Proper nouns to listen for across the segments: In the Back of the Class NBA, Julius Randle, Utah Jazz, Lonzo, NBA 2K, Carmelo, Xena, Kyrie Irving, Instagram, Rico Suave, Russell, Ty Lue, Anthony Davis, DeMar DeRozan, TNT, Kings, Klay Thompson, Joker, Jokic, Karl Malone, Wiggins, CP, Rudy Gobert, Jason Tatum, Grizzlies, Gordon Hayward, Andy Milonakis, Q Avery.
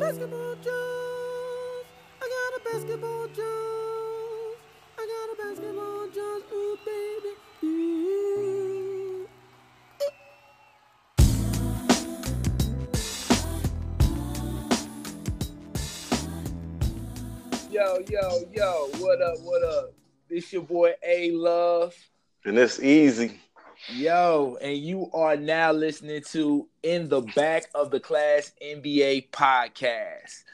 basketball juice. I got a basketball juice. I got a basketball juice. Ooh, baby. Ooh. Yo, what up? This your boy A Love. And it's Easy. Yo, and you are now listening to In the Back of the Class NBA podcast.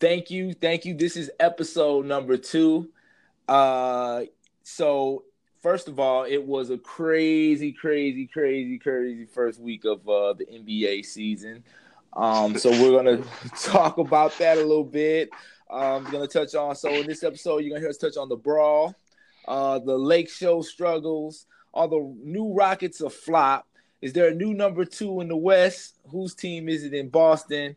Thank you. This is episode number 2. So first of all, it was a crazy first week of the NBA season. So we're going to talk about that a little bit. I'm going to touch on, so in this episode, you're going to hear us touch on the brawl, the Lake Show struggles. Are the new Rockets a flop? Is there a new number 2 in the West? Whose team is it in Boston?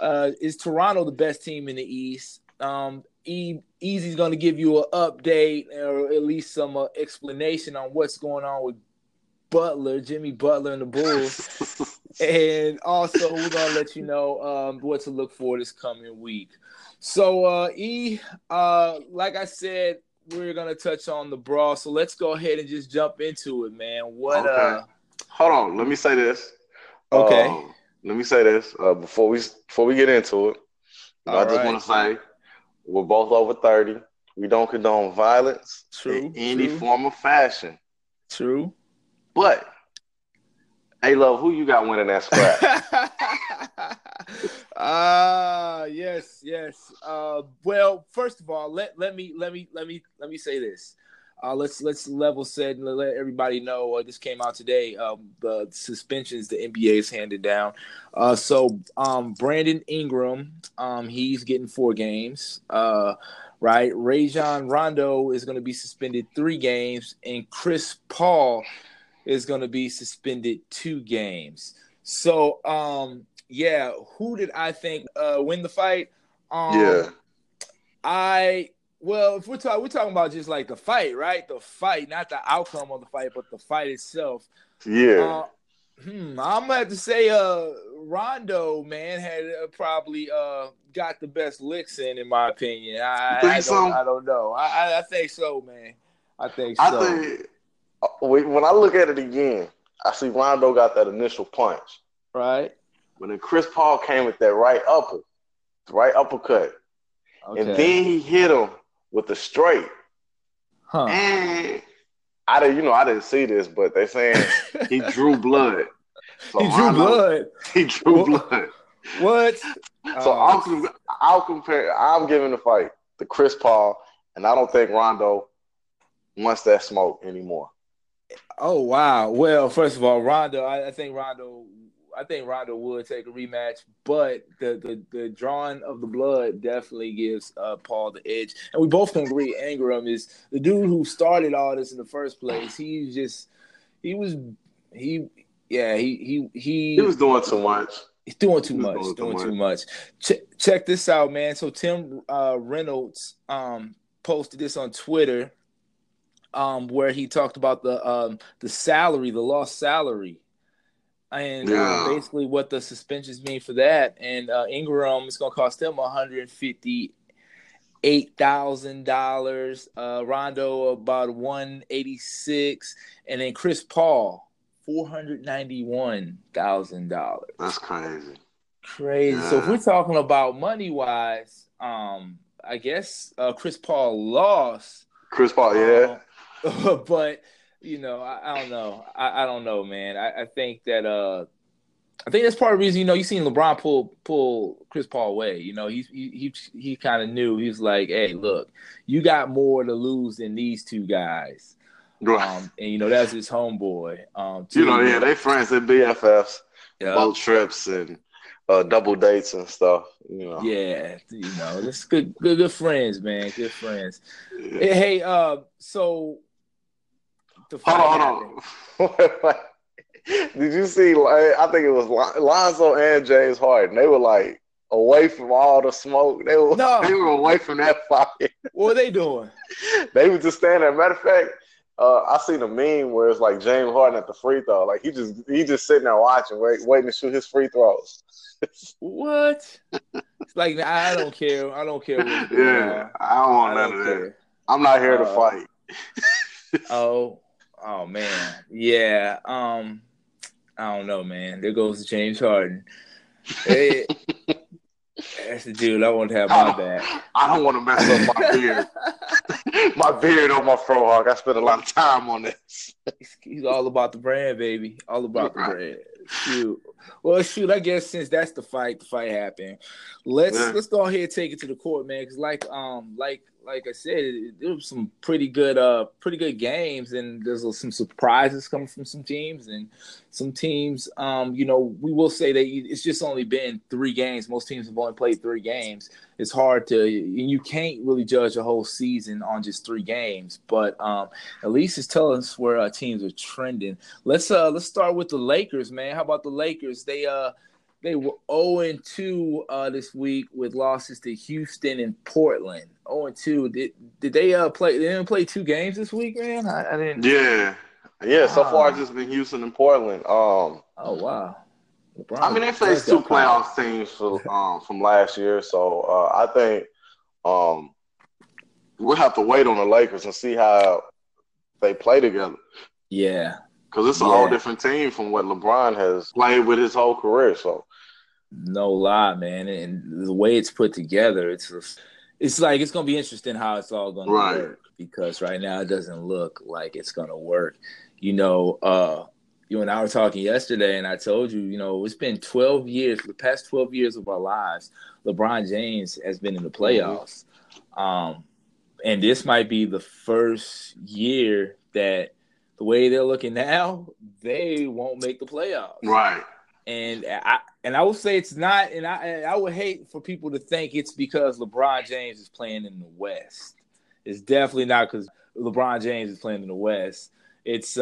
Is Toronto the best team in the East? Easy's going to give you an update or at least some explanation on what's going on with Jimmy Butler and the Bulls. And also, we're going to let you know what to look for this coming week. So, like I said, we're gonna touch on the brawl, so let's go ahead and just jump into it, man. Hold on, let me say this. Okay, before we get into it, I just want to say we're both over 30. We don't condone violence in any form of fashion. True, but hey, Love, who you got winning that scrap? Yes. Well, first of all, let me say this. Let's level set and let everybody know. This came out today. The suspensions the NBA's handed down. So Brandon Ingram, he's getting 4 games. Right. Rajon Rondo is going to be suspended 3 games, and Chris Paul is going to be suspended 2 games. So, yeah, who did I think win the fight? If we're talking about just like the fight, right? The fight, not the outcome of the fight, but the fight itself. Yeah. I'm gonna have to say, Rondo, man, had probably got the best licks in my opinion. I don't know. I think so, man. When I look at it again, I see Rondo got that initial punch. Right. But then Chris Paul came with that right uppercut. Okay. And then he hit him with a straight. Huh. And I didn't see this, but they're saying he drew blood. He drew blood. What? So I'm giving the fight to Chris Paul, and I don't think Rondo wants that smoke anymore. Oh wow! Well, first of all, Rondo, I think Rondo would take a rematch, but the drawing of the blood definitely gives Paul the edge. And we both can agree, Ingram is the dude who started all this in the first place. He was doing too much. He's doing too much. Check this out, man. So Tim Reynolds posted this on Twitter. Where he talked about the lost salary, and basically what the suspensions mean for that. And Ingram is going to cost him $158,000. Rondo about $186,000, and then Chris Paul $491,000. That's crazy. Yeah. So if we're talking about money wise, I guess Chris Paul lost. Chris Paul, yeah. But I don't know. I don't know, man. I think that's part of the reason. You seen LeBron pull Chris Paul away. He kind of knew. He was like, "Hey, look, you got more to lose than these two guys." Right. And that's his homeboy. They friends, they BFFs, boat trips and double dates and stuff. It's good friends, man. Good friends. Yeah. Hey, so. Hold on. Did you see? I think it was Lonzo and James Harden. They were like away from all the smoke. They were away from that fight. What were they doing? They were just standing there. Matter of fact, I seen a meme where it's like James Harden at the free throw. Like he just sitting there watching, waiting to shoot his free throws. What? It's like I don't care. I don't care. What you're doing. I don't want none of that. I'm not here to fight. Oh man, yeah. I don't know, man. There goes James Harden. Hey, that's the dude I want to have my back. I don't want to mess up my beard. My beard on my frohawk. I spent a lot of time on this. He's all about the brand, baby. All about the brand. Shoot. Well, shoot. I guess since that's the fight happened. Let's go ahead and take it to the court, man. Because like I said, there was some pretty good games, and there's some surprises coming from some teams, and some teams. We will say that it's just only been 3 games. Most teams have only played 3 games. It's hard to, and you can't really judge a whole season on just 3 games. But at least it's telling us where our teams are trending. Let's start with the Lakers, man. How about the Lakers? They were 0-2 this week with losses to Houston and Portland. 0-2. Did they play? They didn't play 2 games this week, man. I didn't. Yeah. So far, it's just been Houston and Portland. Oh wow. LeBron, I mean, they faced 2 playoff teams from last year, so I think we'll have to wait on the Lakers and see how they play together. Yeah. Because it's a whole different team from what LeBron has played with his whole career. So, no lie, man. And the way it's put together, it's like it's going to be interesting how it's all going to work. Because right now it doesn't look like it's going to work. You know, you and I were talking yesterday, and I told you, you know, it's been 12 years, the past 12 years of our lives, LeBron James has been in the playoffs. And this might be the first year that – the way they're looking now, they won't make the playoffs. Right. And I will say it's not, and I would hate for people to think it's because LeBron James is playing in the West. It's definitely not because LeBron James is playing in the West. It's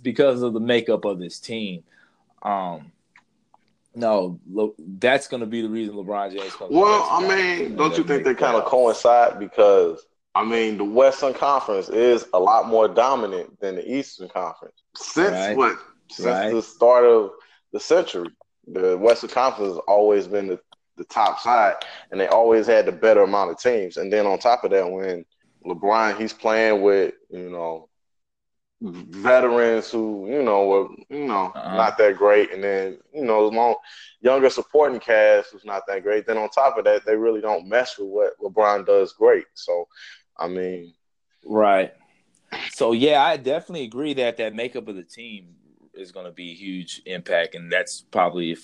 because of the makeup of this team. That's going to be the reason LeBron James comes. Well, I mean, don't you think they kind of coincide because – I mean, the Western Conference is a lot more dominant than the Eastern Conference. Since the start of the century, the Western Conference has always been the top side, and they always had the better amount of teams. And then on top of that, when LeBron, he's playing with, you know, veterans who, you know, were, you know, not that great. And then, you know, younger supporting cast who's not that great. Then on top of that, they really don't mess with what LeBron does great. So, I mean, right. So, yeah, I definitely agree that makeup of the team is going to be a huge impact, and that's probably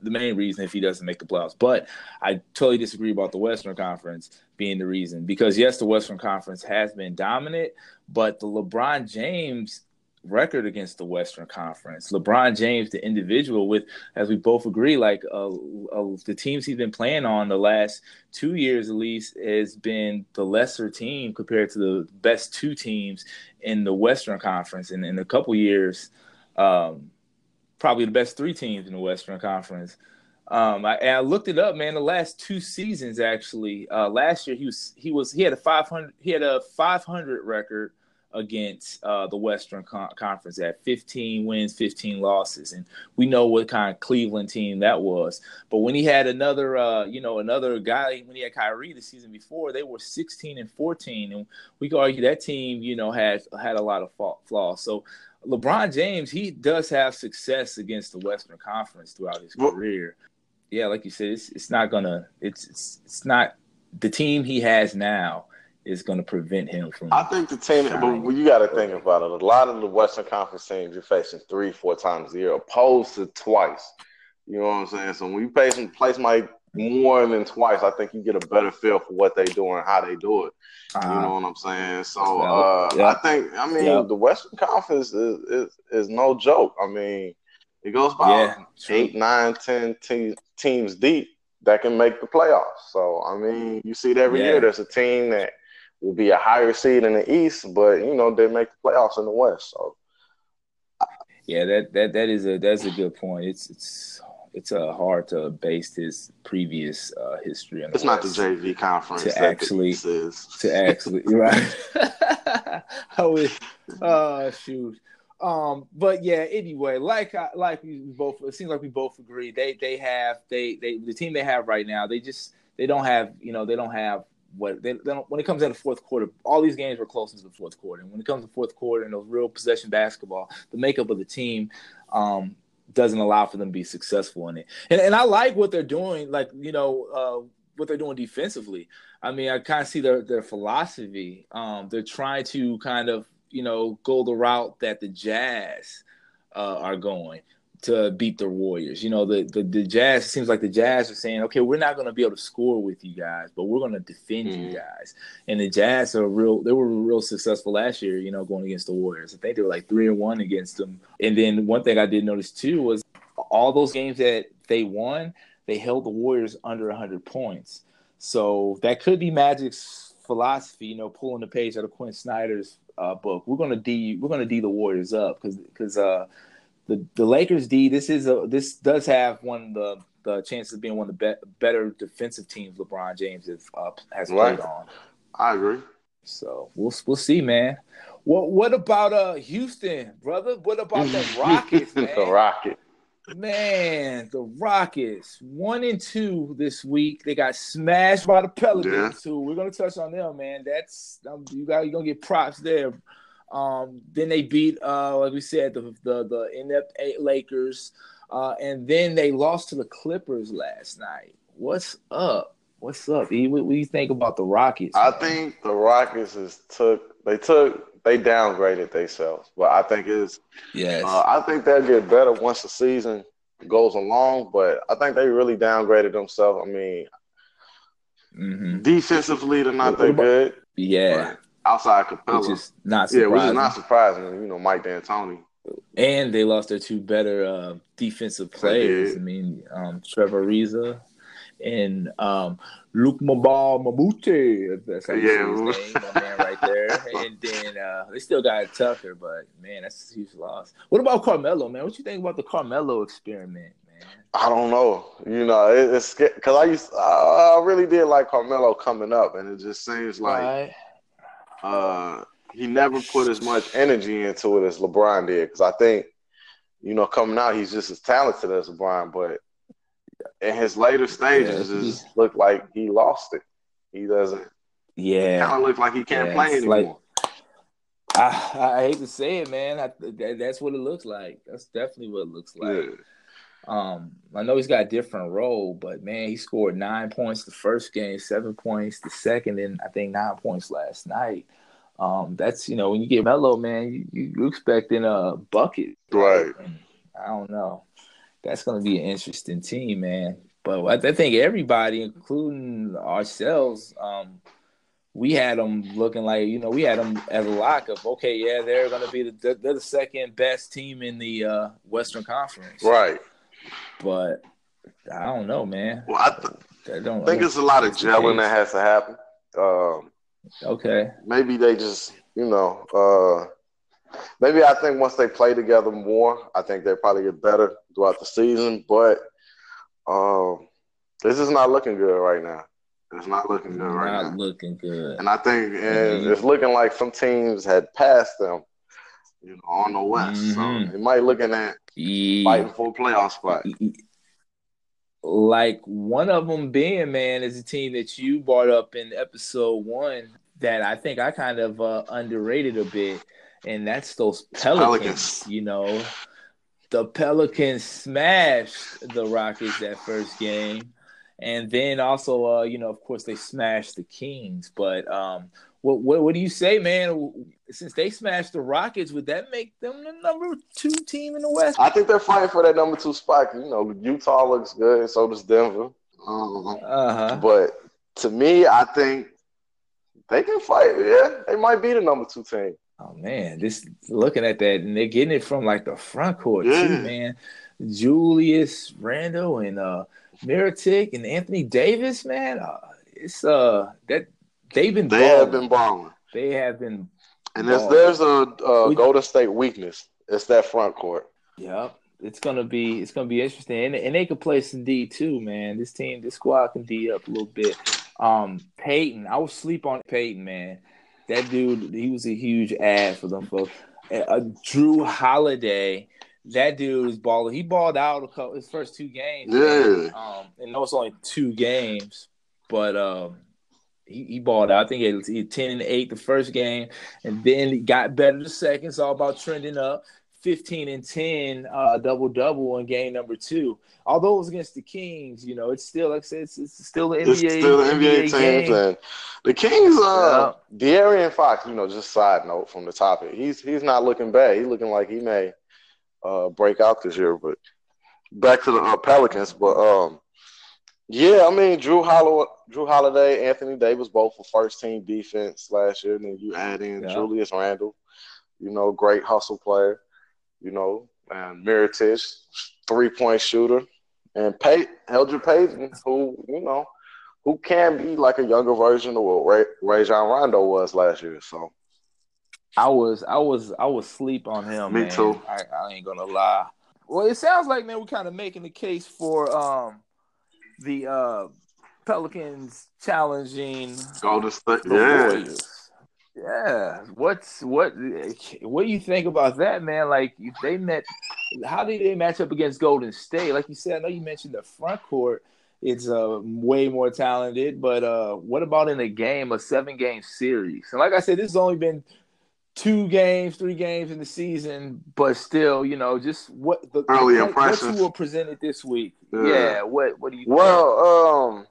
the main reason if he doesn't make the playoffs. But I totally disagree about the Western Conference being the reason because, yes, the Western Conference has been dominant, but the LeBron James record against the Western Conference, LeBron James, the individual with, as we both agree, like the teams he's been playing on the last 2 years at least has been the lesser team compared to the best 2 teams in the Western Conference. And in a couple years, probably the best 3 teams in the Western Conference. I looked it up, man. The last 2 seasons, actually, last year he had a 500 record against the Western Conference at 15 wins, 15 losses, and we know what kind of Cleveland team that was. But when he had another guy, when he had Kyrie the season before, they were 16-14, and we could argue that team, you know, had a lot of flaws. So LeBron James, he does have success against the Western Conference throughout his career. Yeah, like you said, it's not the team he has now is going to prevent him from. I think the team, but you got to think about it. A lot of the Western Conference teams you're facing 3-4 times a year, opposed to twice. You know what I'm saying? So when you play somebody more than twice, I think you get a better feel for what they do and how they do it. You know what I'm saying? So the Western Conference is no joke. I mean, it goes by 8, 9, 10 teams deep that can make the playoffs. So I mean, you see it every year. There's a team that will be a higher seed in the East, but you know they make the playoffs in the West. So yeah, that's a good point. It's hard to base his previous history on the West. It's not the JV conference. To actually, right? Shoot. But yeah, anyway, like we both, it seems like we both agree. They have the team they have right now. They don't have when it comes to the fourth quarter. All these games were close into the fourth quarter. And when it comes to fourth quarter and those real possession basketball, the makeup of the team doesn't allow for them to be successful in it. And I like what they're doing. Like, you know, what they're doing defensively. I mean, I kind of see their philosophy. They're trying to kind of, you know, go the route that the Jazz are going to beat the Warriors. You know, the Jazz, it seems like the Jazz are saying, okay, we're not going to be able to score with you guys, but we're going to defend you guys. And the Jazz were real successful last year, you know, going against the Warriors. I think they were like 3-1 against them. And then one thing I did notice too was all those games that they won, they held the Warriors under 100 points. So that could be Magic's philosophy, you know, pulling the page out of Quinn Snyder's book. We're gonna D the Warriors up because the Lakers D. This does have one of the chances of being one of the better defensive teams LeBron James has played on. I agree. So we'll see, man. What about Houston, brother? What about the Rockets, man? The Rockets 1-2 this week. They got smashed by the Pelicans, who we're gonna touch on them, man. That's you're gonna get props there. Then they beat, like we said, the inept Lakers, and then they lost to the Clippers last night. What's up? E? What do you think about the Rockets? Man? I think the Rockets They downgraded themselves, but I think I think they'll get better once the season goes along. But I think they really downgraded themselves. I mean, defensively they're not that good. Yeah, outside Capella, which is not surprising. You know, Mike D'Antoni, and they lost their two better defensive players. I mean, Trevor Ariza and Luke Mbah Mabute, that's how you say his name, my man right there. And then they still got Tucker, but man, that's a huge loss. What about Carmelo, man? What you think about the Carmelo experiment, man? I don't know. You know, it's because I really did like Carmelo coming up, and it just seems like he never put as much energy into it as LeBron did. Because I think, you know, coming out, he's just as talented as LeBron, but in his later stages, it just looked like he lost it. He doesn't. Yeah, kind of looked like he can't play anymore. Like, I hate to say it, man. That's what it looks like. That's definitely what it looks like. Yeah. I know he's got a different role, but man, he scored 9 points the first game, 7 points the second, and I think 9 points last night. That's, you know, when you get Melo, man, you're expecting a bucket, right? And I don't know. That's going to be an interesting team, man. But I think everybody, including ourselves, we had them looking like, you know, we had them as a lock of, okay, yeah, they're going to be the second best team in the Western Conference. Right. But I don't know, man. Well, I think it's a lot of gelling that has to happen. Okay. Maybe they just, you know, maybe I think once they play together more, I think they'll probably get better throughout the season. But this is not looking good right now. It's not looking good right now. Not looking good. And I think it's looking like some teams had passed them, you know, on the West. So they might looking at fighting for a playoff spot. Like one of them being, man, is a team that you brought up in episode one that I think I kind of underrated a bit. And that's those Pelicans, you know. The Pelicans smashed the Rockets that first game. And then also, you know, of course, they smashed the Kings. But what do you say, man? Since they smashed the Rockets, would that make them the number 2 team in the West? I think they're fighting for that number 2 spot. You know, Utah looks good, and so does Denver. But to me, I think they can fight. Yeah, they might be the number 2 team. Oh, man, just looking at that, and they're getting it from, like, the front court, too, man. Julius Randle and Meritic and Anthony Davis, man. It's that they've been balling. They have been balling. And there's a Golden State weakness. It's that front court. Yep. It's gonna be interesting. And they can play some D, too, man. This squad can D up a little bit. Peyton, I would sleep on Peyton, man. That dude, he was a huge ad for them folks. Drew Holiday, that dude was balling. He balled out his first two games. Yeah. And it was only two games, but he balled out. I think he had 10-8 the first game, and then he got better the second. It's all about trending up. 15-10 double-double in game number two. Although it was against the Kings, you know, it's still, like I said, it's still the NBA. It's still the NBA team thing. The Kings, De'Aaron Fox, you know, just side note from the topic, he's not looking bad. He's looking like he may break out this year. But back to the Pelicans. But, yeah, I mean, Drew Holiday, Anthony Davis, both for first-team defense last year. And then you add in Julius Randle, you know, great hustle player. You know, and Miritich, three-point shooter, and Elgin Payton, who, you know, who can be like a younger version of what Rajon Rondo was last year. So I was sleep on him. Me too. I ain't gonna lie. Well, it sounds like, man, we're kind of making the case for the Pelicans challenging Golden State. Yeah. Yeah, what do you think about that, man? Like, if they met, how did they match up against Golden State? Like you said, I know you mentioned the front court; it's way more talented. But what about in a 7-game series? And like I said, this has only been 3 games in the season, but still, you know, just what the early impressions what you were presented this week. Yeah, what do you? Well, think?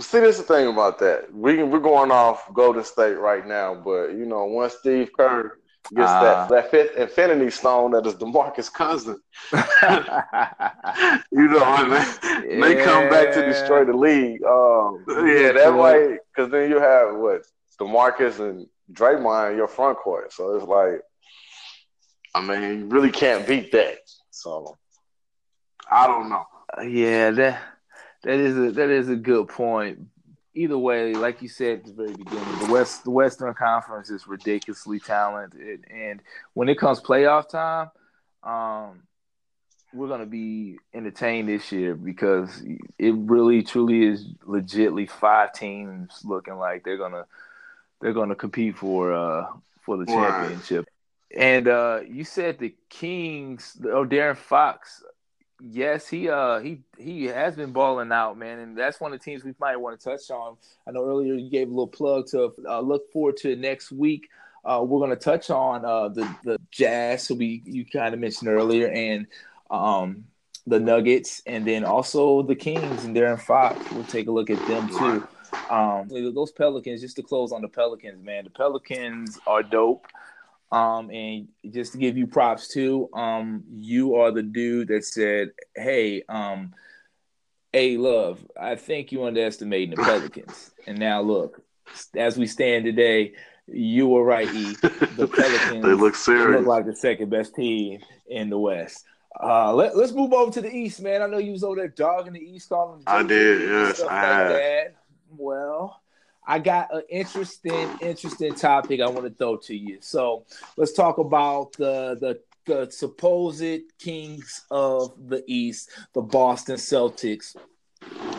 See, this is the thing about that. We're going off Golden State right now, but, you know, once Steve Kerr gets that fifth infinity stone that is DeMarcus Cousins, you know, they come back to destroy the league. That way, because then you have, DeMarcus and Draymond in your front court. So it's like, I mean, you really can't beat that. So, I don't know. Yeah, That is a good point. Either way, like you said at the very beginning, the Western Conference is ridiculously talented, and when it comes playoff time, we're gonna be entertained this year because it really truly is legitly 5 teams looking like they're gonna compete for the championship. And you said the Kings, De'Aaron Fox. Yes, he has been balling out, man, and that's one of the teams we might want to touch on. I know earlier you gave a little plug to look forward to next week. We're going to touch on the Jazz, who you kind of mentioned earlier, and the Nuggets, and then also the Kings and De'Aaron Fox. We'll take a look at them too. Those Pelicans, just to close on the Pelicans, man, the Pelicans are dope. And just to give you props too, you are the dude that said, "Hey, A Love, I think you underestimated the Pelicans." And now look, as we stand today, you were right, E. The Pelicans they look serious. Look like the second best team in the West. Let's move over to the East, man. I know you was over there dogging the East, calling. I did, yes, I had. Well. I got an interesting topic I want to throw to you. So let's talk about the supposed kings of the East, the Boston Celtics,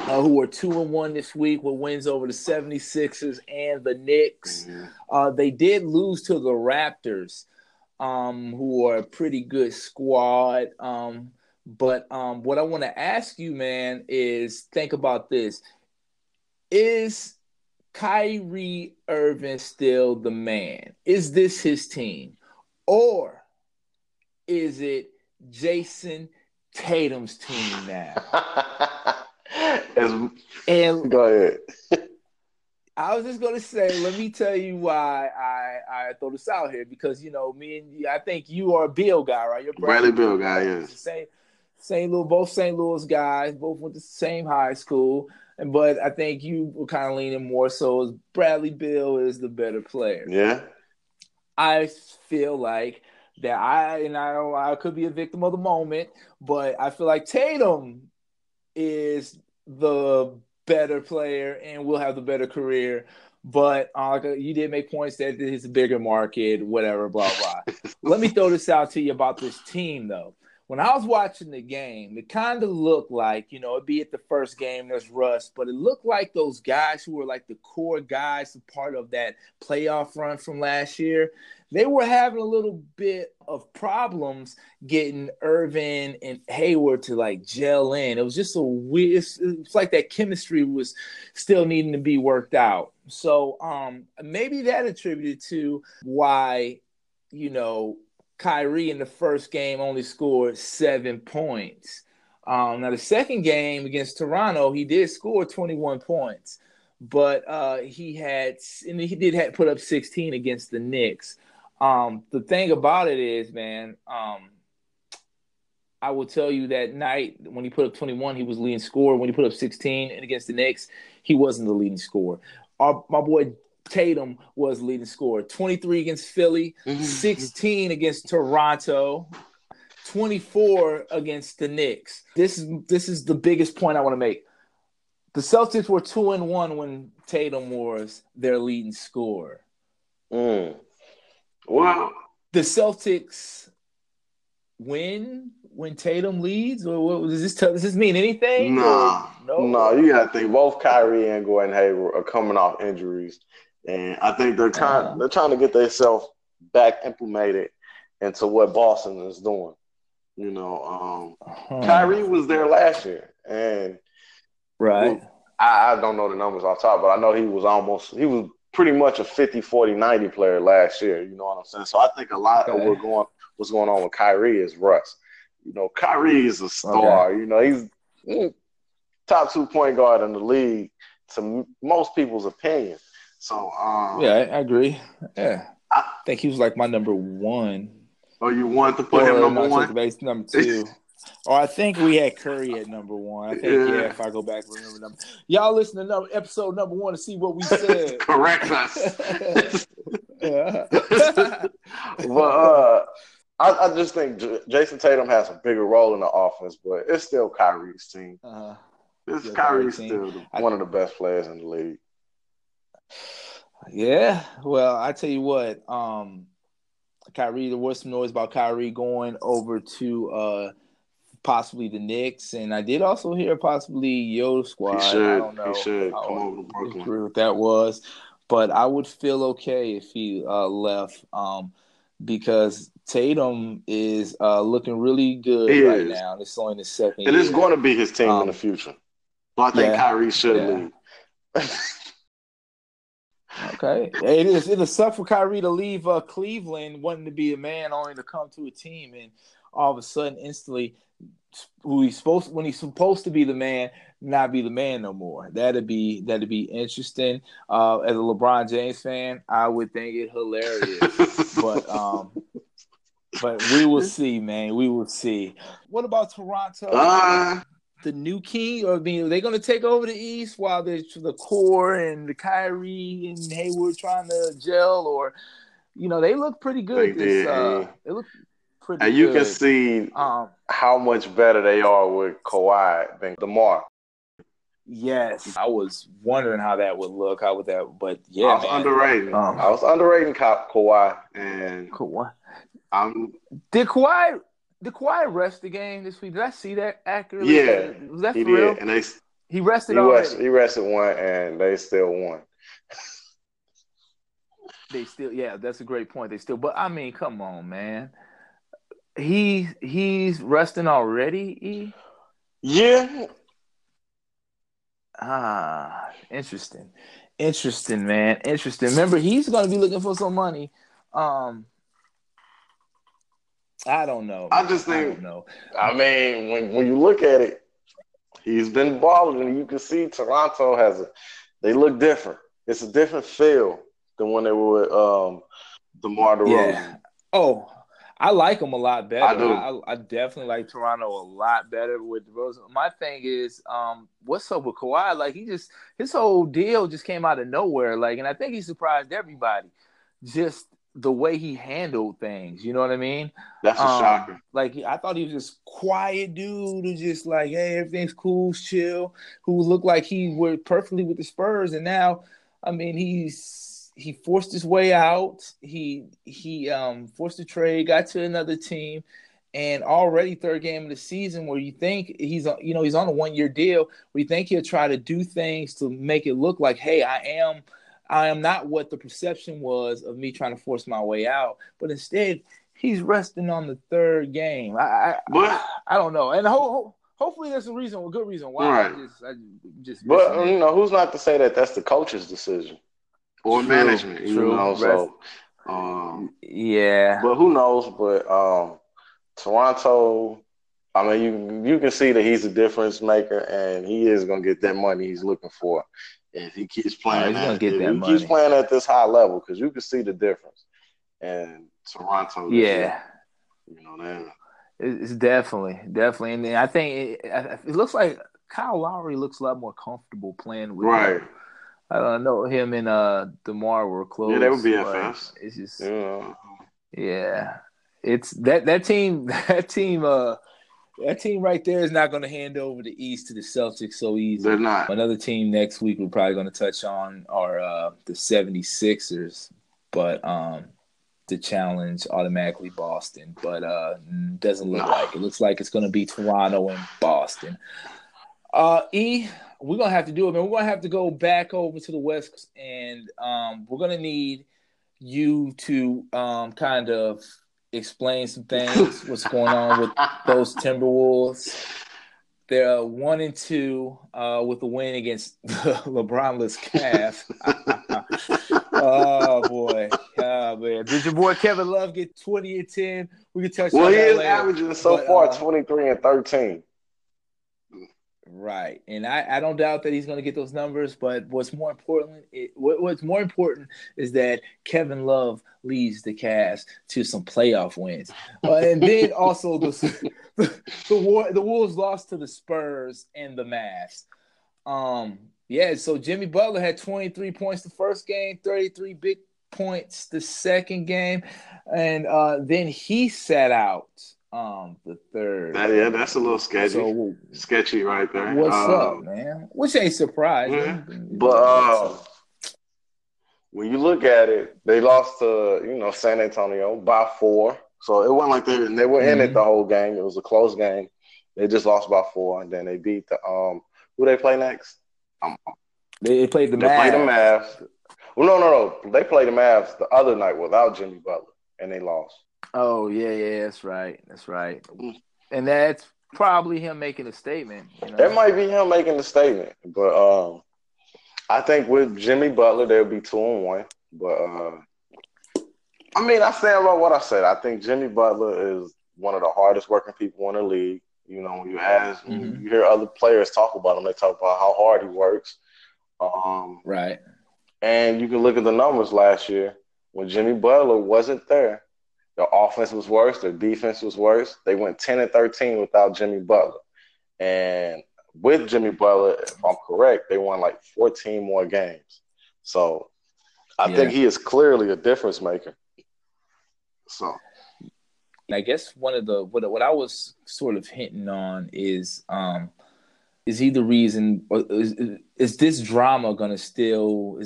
who are 2-1 this week with wins over the 76ers and the Knicks. Mm-hmm. They did lose to the Raptors, who are a pretty good squad. But what I want to ask you, man, is think about this. Is Kyrie Irving still the man? Is this his team? Or is it Jason Tatum's team now? Go ahead. I was just going to say, let me tell you why I throw this out here. Because, you know, I think you are a Bill guy, right? You're Bradley Bill guy, yes. Both St. Louis guys, both went to the same high school. But I think you were kind of leaning more so as Bradley Beal is the better player. Yeah. I feel like that I could be a victim of the moment, but I feel like Tatum is the better player and will have the better career. But you did make points that it's a bigger market, whatever, blah, blah. Let me throw this out to you about this team, though. when I was watching the game, it kind of looked like, you know, it'd be at the first game, there's rust, but it looked like those guys who were like the core guys, part of that playoff run from last year, they were having a little bit of problems getting Irving and Hayward to like gel in. It was just a weird, it's like that chemistry was still needing to be worked out. So maybe that attributed to why, you know, Kyrie in the first game only scored 7 points. Now, the second game against Toronto, he did score 21 points, but he did put up 16 against the Knicks. The thing about it is, man, I will tell you that night when he put up 21, he was leading scorer. When he put up 16 and against the Knicks, he wasn't the leading scorer. My boy Tatum was leading scorer. 23 against Philly, 16 against Toronto, 24 against the Knicks. This is the biggest point I want to make. The Celtics were 2-1 when Tatum was their leading scorer. Wow. The Celtics win when Tatum leads? Or what does this mean anything? No, you got to think both Kyrie and Gordon Hayward are coming off injuries. And I think they're trying to get themselves back implemented into what Boston is doing. You know, Kyrie was there last year, and right, I don't know the numbers off top, but I know he was pretty much a 50-40-90 player last year. You know what I'm saying? So I think a lot of what's going on with Kyrie is rust. You know, Kyrie is a star. Okay. You know, he's top 2 point guard in the league to most people's opinion. So yeah, I agree. Yeah, I think he was like my number one. Oh, you wanted to put him number one? Base number two. Or I think we had Curry at number one. I think if I go back, remember number. Y'all listen to episode number one to see what we said. Correct us. Yeah. Well, I just think Jason Tatum has a bigger role in the offense, but it's still Kyrie's team. Kyrie's still one of the best players in the league. Yeah, well, I tell you what, Kyrie, there was some noise about Kyrie going over to possibly the Knicks, and I did also hear possibly Yo Squad. He should come over to Brooklyn. What that was, but I would feel okay if he left because Tatum is looking really good right now. It's only the second, and it's going to be his team in the future. But I think Kyrie should leave. Okay, it suck for Kyrie to leave Cleveland, wanting to be a man, only to come to a team, and all of a sudden, instantly, when he's supposed to be the man, not be the man no more. That'd be interesting. As a LeBron James fan, I would think it hilarious, but we will see, man. We will see. What about Toronto? The new king, or are they going to take over the East while the core and the Kyrie and Hayward trying to gel? Or, you know, they look pretty good. They look pretty good. And you can see how much better they are with Kawhi than DeMar. Yes, I was wondering how that would look. How would that? But yeah, I was underrating Kawhi and Kawhi. Did Kawhi rest the game this week? Did I see that accurately? Yeah, was that for real? And he rested already. He rested one, and they still won. That's a great point. They still, but I mean, come on, man. He's resting already. Yeah. Interesting, man. Interesting. Remember, he's going to be looking for some money. I don't know. I just think, I don't know. I mean, when you look at it, he's been balling, and you can see Toronto they look different. It's a different feel than when they were with DeMar DeRozan. Yeah. Oh, I like them a lot better. I do. I definitely like Toronto a lot better with DeRozan. My thing is, what's up with Kawhi? Like, his whole deal just came out of nowhere. Like, and I think he surprised everybody. Just the way he handled things, you know what I mean? That's a shocker. Like, I thought he was just quiet dude who just like, hey, everything's cool, chill, who looked like he worked perfectly with the Spurs. And now, I mean, he forced his way out. He forced a trade, got to another team, and already third game of the season where you think he's on a one-year deal, where you think he'll try to do things to make it look like, hey, I am not what the perception was of me trying to force my way out. But instead, he's resting on the third game. I don't know. And hopefully there's a good reason why. Right. I just but, who's not to say that that's the coach's decision or true, management, So, yeah. But who knows? But Toronto, you can see that he's a difference maker, and he is going to get that money he's looking for. If he keeps playing, keeps playing at this high level, because you can see the difference. And Toronto, yeah, it's definitely. And then I think it looks like Kyle Lowry looks a lot more comfortable playing with. Right. Him. I don't know, him and DeMar were close. Yeah, they would be FS. It's just, yeah, it's that team. That team right there is not going to hand over the East to the Celtics so easy. They're not. Another team next week we're probably going to touch on are the 76ers, but the challenge automatically Boston, but doesn't look like it. Looks like it's going to be Toronto and Boston. We're going to have to do it, man. We're going to have to go back over to the West, and we're going to need you to kind of – explain some things, what's going on with those Timberwolves. They're 1-2 with a win against the LeBronless Cavs. Oh, boy. Oh, man. Did your boy Kevin Love get 20-10? We can touch on that later. Well, he is averaging so far 23-13. Right. And I don't doubt that he's going to get those numbers, but what's more important is that Kevin Love leads the Cavs to some playoff wins. And then also the Wolves lost to the Spurs and the Mavs. So Jimmy Butler had 23 points the first game, 33 big points the second game, and then he sat out the third. That's a little sketchy. So, sketchy right there. What's up, man? Which ain't surprising. Yeah. But when you look at it, they lost to San Antonio by 4. So it wasn't like they were in it the whole game. It was a close game. They just lost by 4, and then they beat the who they play next? They played the Mavs. Well, no. They played the Mavs the other night without Jimmy Butler, and they lost. Oh, yeah, that's right. And that's probably him making a statement. That might be him making a statement. But I think with Jimmy Butler, they'll be 2-1. But, I stand by what I said. I think Jimmy Butler is one of the hardest working people in the league. When you ask, when you hear other players talk about him, they talk about how hard he works. Right. And you can look at the numbers last year. When Jimmy Butler wasn't there, their offense was worse. Their defense was worse. They went 10-13 without Jimmy Butler. And with Jimmy Butler, if I'm correct, they won like 14 more games. So I think he is clearly a difference maker. So I guess one of the what I was sort of hinting on is he the reason – is this drama going to still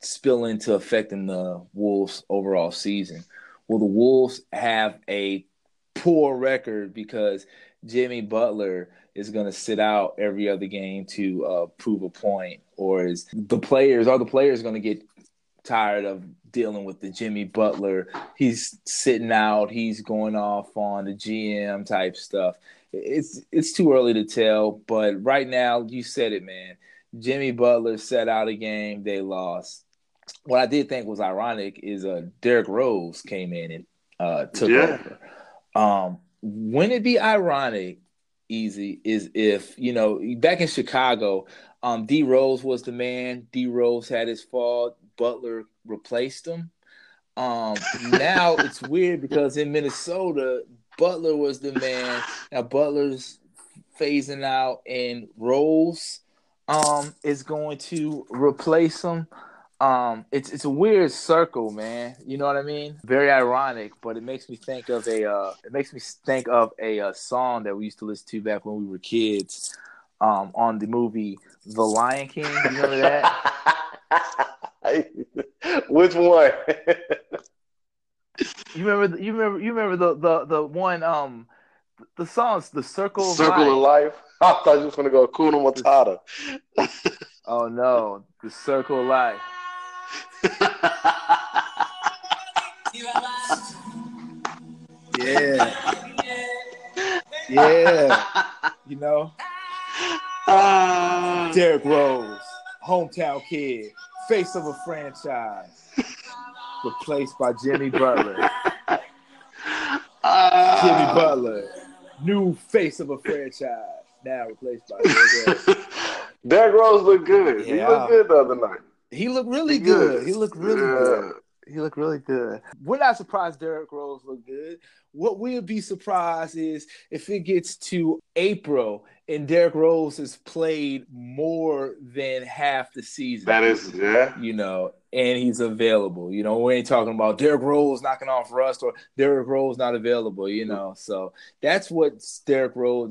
spill into affecting the Wolves' overall season? Will the Wolves have a poor record because Jimmy Butler is going to sit out every other game to prove a point? Or are the players going to get tired of dealing with the Jimmy Butler? He's sitting out. He's going off on the GM type stuff. It's too early to tell. But right now, you said it, man. Jimmy Butler sat out a game. They lost. What I did think was ironic is Derrick Rose came in and took over. Wouldn't it be ironic, Easy, is if, back in Chicago, D. Rose was the man. D. Rose had his fall. Butler replaced him. Now it's weird because in Minnesota, Butler was the man. Now Butler's phasing out, and Rose is going to replace him. It's a weird circle, man. You know what I mean? Very ironic, but it makes me think of a song that we used to listen to back when we were kids, on the movie The Lion King. You remember that? Which one? You remember the one the songs, the Circle of Life. I thought you was gonna go Hakuna Matata. Oh no, the Circle of Life. Yeah. You know, Derrick Rose, hometown kid, face of a franchise, replaced by Jimmy Butler. Jimmy Butler, new face of a franchise, now replaced by Derrick Rose. Derrick Rose looked good. Yeah. He looked good the other night. He looked really good. He looked really good. He looked really good. We're not surprised Derrick Rose looked good. What we'll be surprised is if it gets to April and Derrick Rose has played more than half the season. That is, yeah. You know, and he's available. You know, we ain't talking about Derrick Rose knocking off Rust or Derrick Rose not available, you know. So that's what Derrick Rose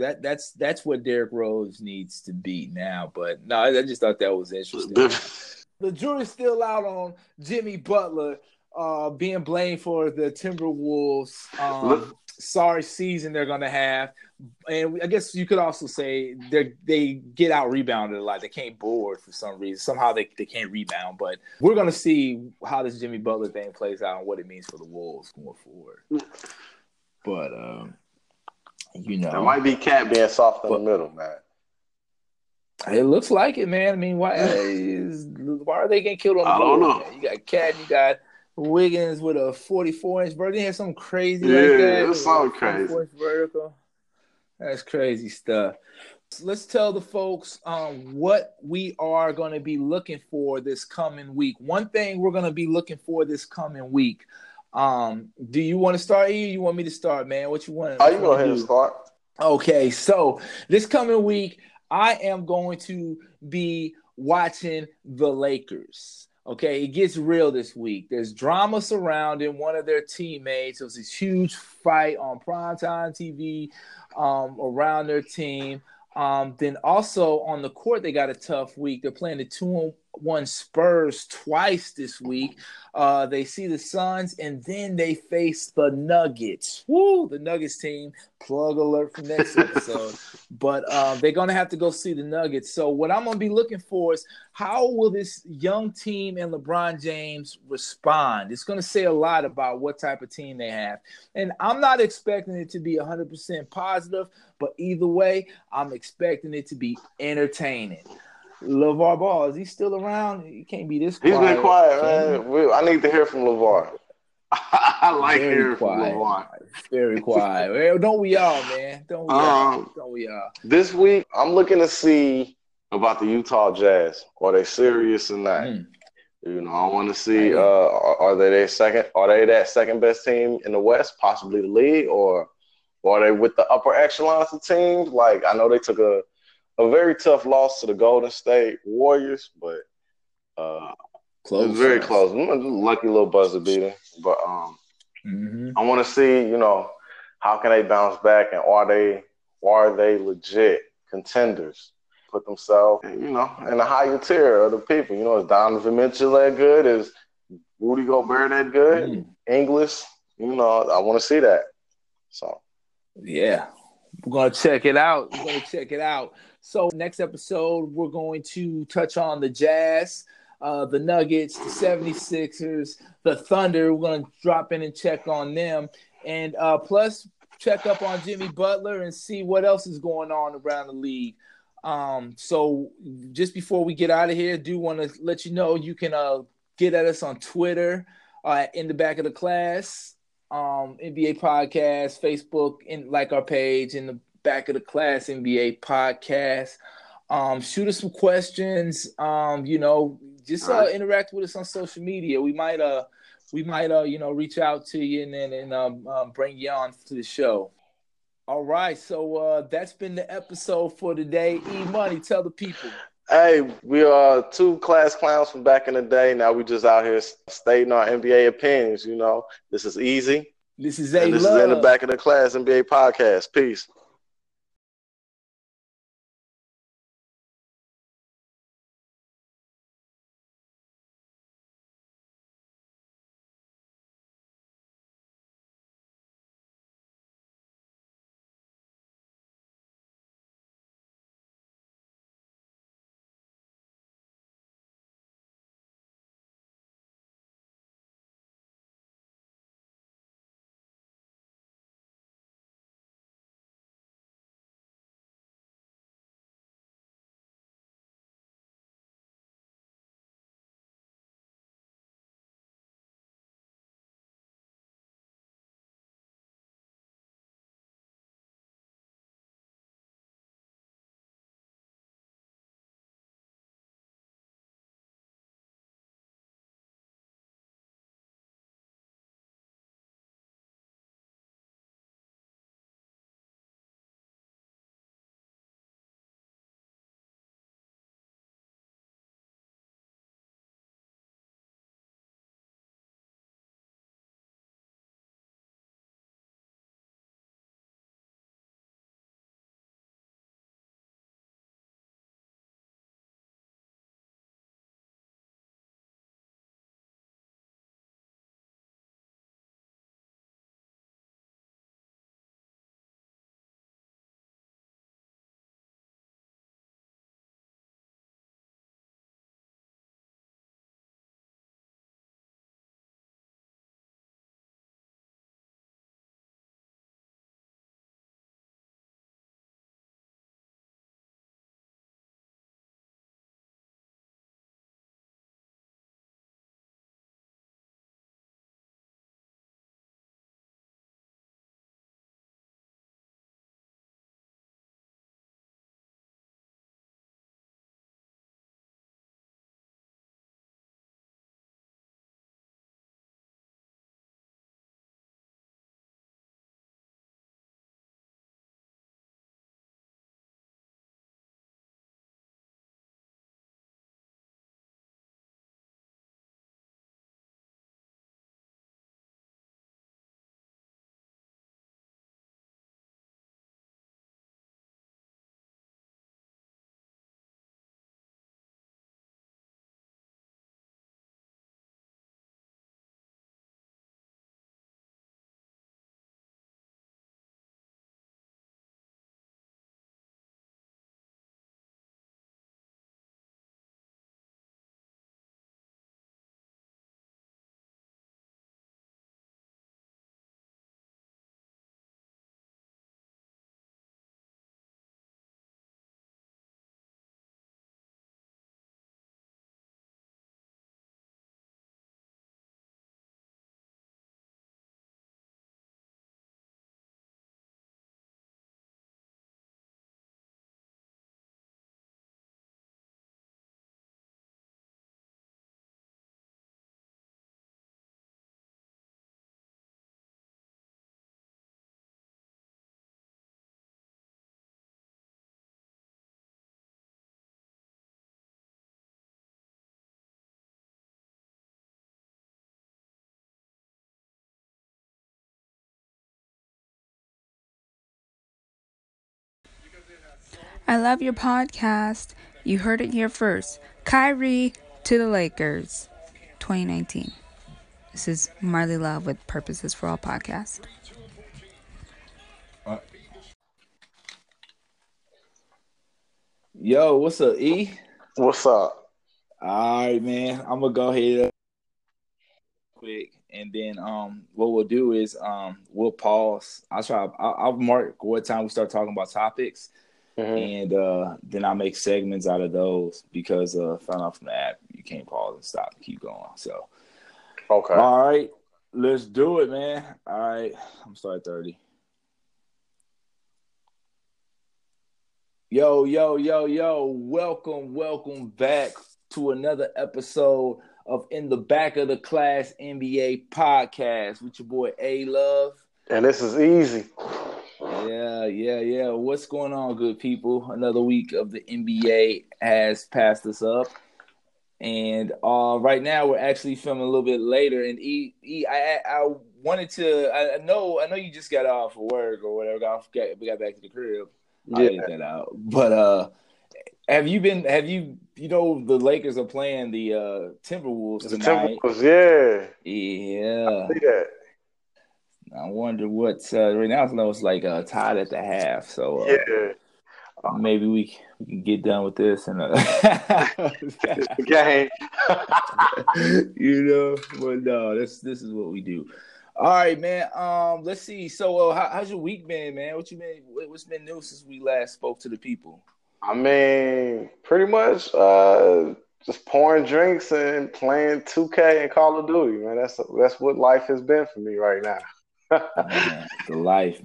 needs to be now. But no, I just thought that was interesting. The jury's still out on Jimmy Butler being blamed for the Timberwolves' sorry season they're going to have. And I guess you could also say they get out-rebounded a lot. They can't board for some reason. Somehow they can't rebound. But we're going to see how this Jimmy Butler thing plays out and what it means for the Wolves going forward. But, you know. It might be Cat being soft in the middle, man. It looks like it, man. I mean, why are they getting killed on the board? I don't know. You got Cat, you got Wiggins with a 44-inch vertical. They had something crazy like that. Yeah, it's all crazy. Vertical. That's crazy stuff. So let's tell the folks what we are going to be looking for this coming week. One thing we're going to be looking for this coming week. Do you want to start, E? You want me to start, man? What you want? You go ahead and start. Okay, so this coming week, I am going to be watching the Lakers. Okay, it gets real this week. There's drama surrounding one of their teammates. It was this huge fight on primetime TV around their team. Then also on the court, they got a tough week. They're playing the 2-1 Spurs twice this week. They see the Suns, and then they face the Nuggets. Woo! The Nuggets team. Plug alert for next episode. But they're going to have to go see the Nuggets. So what I'm going to be looking for is how will this young team and LeBron James respond? It's going to say a lot about what type of team they have. And I'm not expecting it to be 100% positive, but either way, I'm expecting it to be entertaining. LeVar Ball, is he still around? He can't be this quiet. He's been quiet, man. I need to hear from LeVar. I like hearing from LeVar. Very quiet. Well, don't we all, man? Don't we all? This week, I'm looking to see about the Utah Jazz. Are they serious or not? You know, I want to see are they that second best team in the West, possibly the league, or are they with the upper echelons of teams? Like, I know they took a very tough loss to the Golden State Warriors, but close, it was very close. Lucky little buzzer beater. But I want to see, you know, how can they bounce back and are they legit contenders? Put themselves, you know, in the higher tier of the people. You know, is Donovan Mitchell that good? Is Rudy Gobert that good? English, you know, I want to see that. So, yeah. We're going to check it out. So next episode, we're going to touch on the Jazz, the Nuggets, the 76ers, the Thunder. We're going to drop in and check on them. And plus check up on Jimmy Butler and see what else is going on around the league. So just before we get out of here, I do want to let you know you can get at us on Twitter, In the Back of the Class. NBA Podcast, Facebook, and like our page, In the Back of the Class NBA Podcast. Shoot us some questions. You know, just interact with us on social media. We might you know, reach out to you and bring you on to the show. All right, so that's been the episode for today. E Money, tell the people. Hey, we are two class clowns from back in the day. Now we just out here stating our NBA opinions, you know. This is Easy. This is A Love. This is In the Back of the Class NBA Podcast. Peace. I love your podcast. You heard it here first. Kyrie to the Lakers, 2019. This is Marley Love with Purposes for All podcast. Yo, what's up, E? What's up? All right, man. I'm gonna go ahead quick, and then what we'll do is we'll pause. I'll mark what time we start talking about topics, and then I'll make segments out of those because found out from the app you can't pause and stop and keep going. So, okay. All right, let's do it, man. All right, I'm starting 30. Yo, welcome back to another episode of In the Back of the Class NBA podcast with your boy A Love. And this is Easy. Yeah. What's going on, good people? Another week of the NBA has passed us up. And right now we're actually filming a little bit later. And I wanted to I know you just got off of work or whatever, we got back to the crib. I'll get that out. But have you the Lakers are playing the Timberwolves tonight. Timberwolves, yeah. I see that. I wonder what right now. I know it's like tied at the half. So maybe we can get done with this and game. You know, but no, this is what we do. All right, man. Let's see. So, how's your week been, man? What's been new since we last spoke to the people? I mean, pretty much just pouring drinks and playing 2K and Call of Duty, man. That's what life has been for me right now. Man, the life,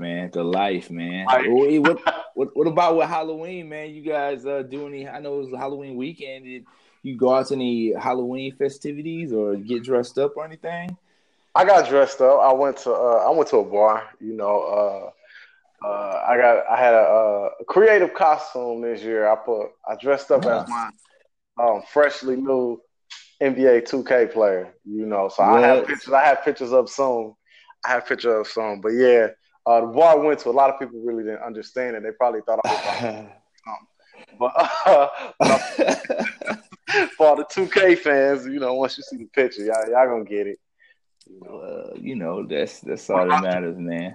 man. What about with Halloween, man? You guys do any? I know it was Halloween weekend. Did you go out to any Halloween festivities or get dressed up or anything? I got dressed up. I went to a bar. You know, I had a creative costume this year. I dressed up as my freshly new NBA 2K player. You know, so yes. I have pictures up soon. But yeah, the bar I went to, a lot of people really didn't understand it. They probably thought I was like, but for all the 2K fans, you know, once you see the picture, y'all gonna get it. You know, that's all that matters, man.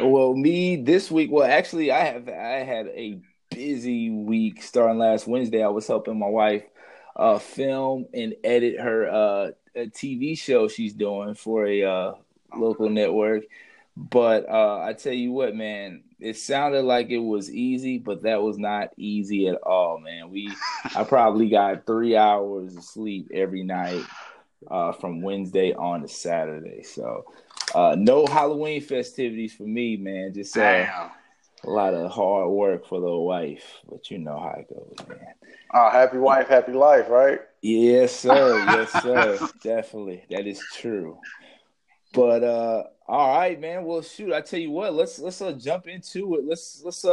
Well, me this week. Well, actually, I had a busy week starting last Wednesday. I was helping my wife film and edit her a TV show she's doing for a local network. But I tell you what, man, it sounded like it was easy, but that was not easy at all, man. I probably got 3 hours of sleep every night. From Wednesday on to Saturday. So, no Halloween festivities for me, man. Just a lot of hard work for the wife. But you know how it goes, man. Happy wife, happy life, right? Yes, sir. Yes, sir. Definitely. That is true. But, all right, man. Well, shoot, I tell you what, let's jump into it. Let's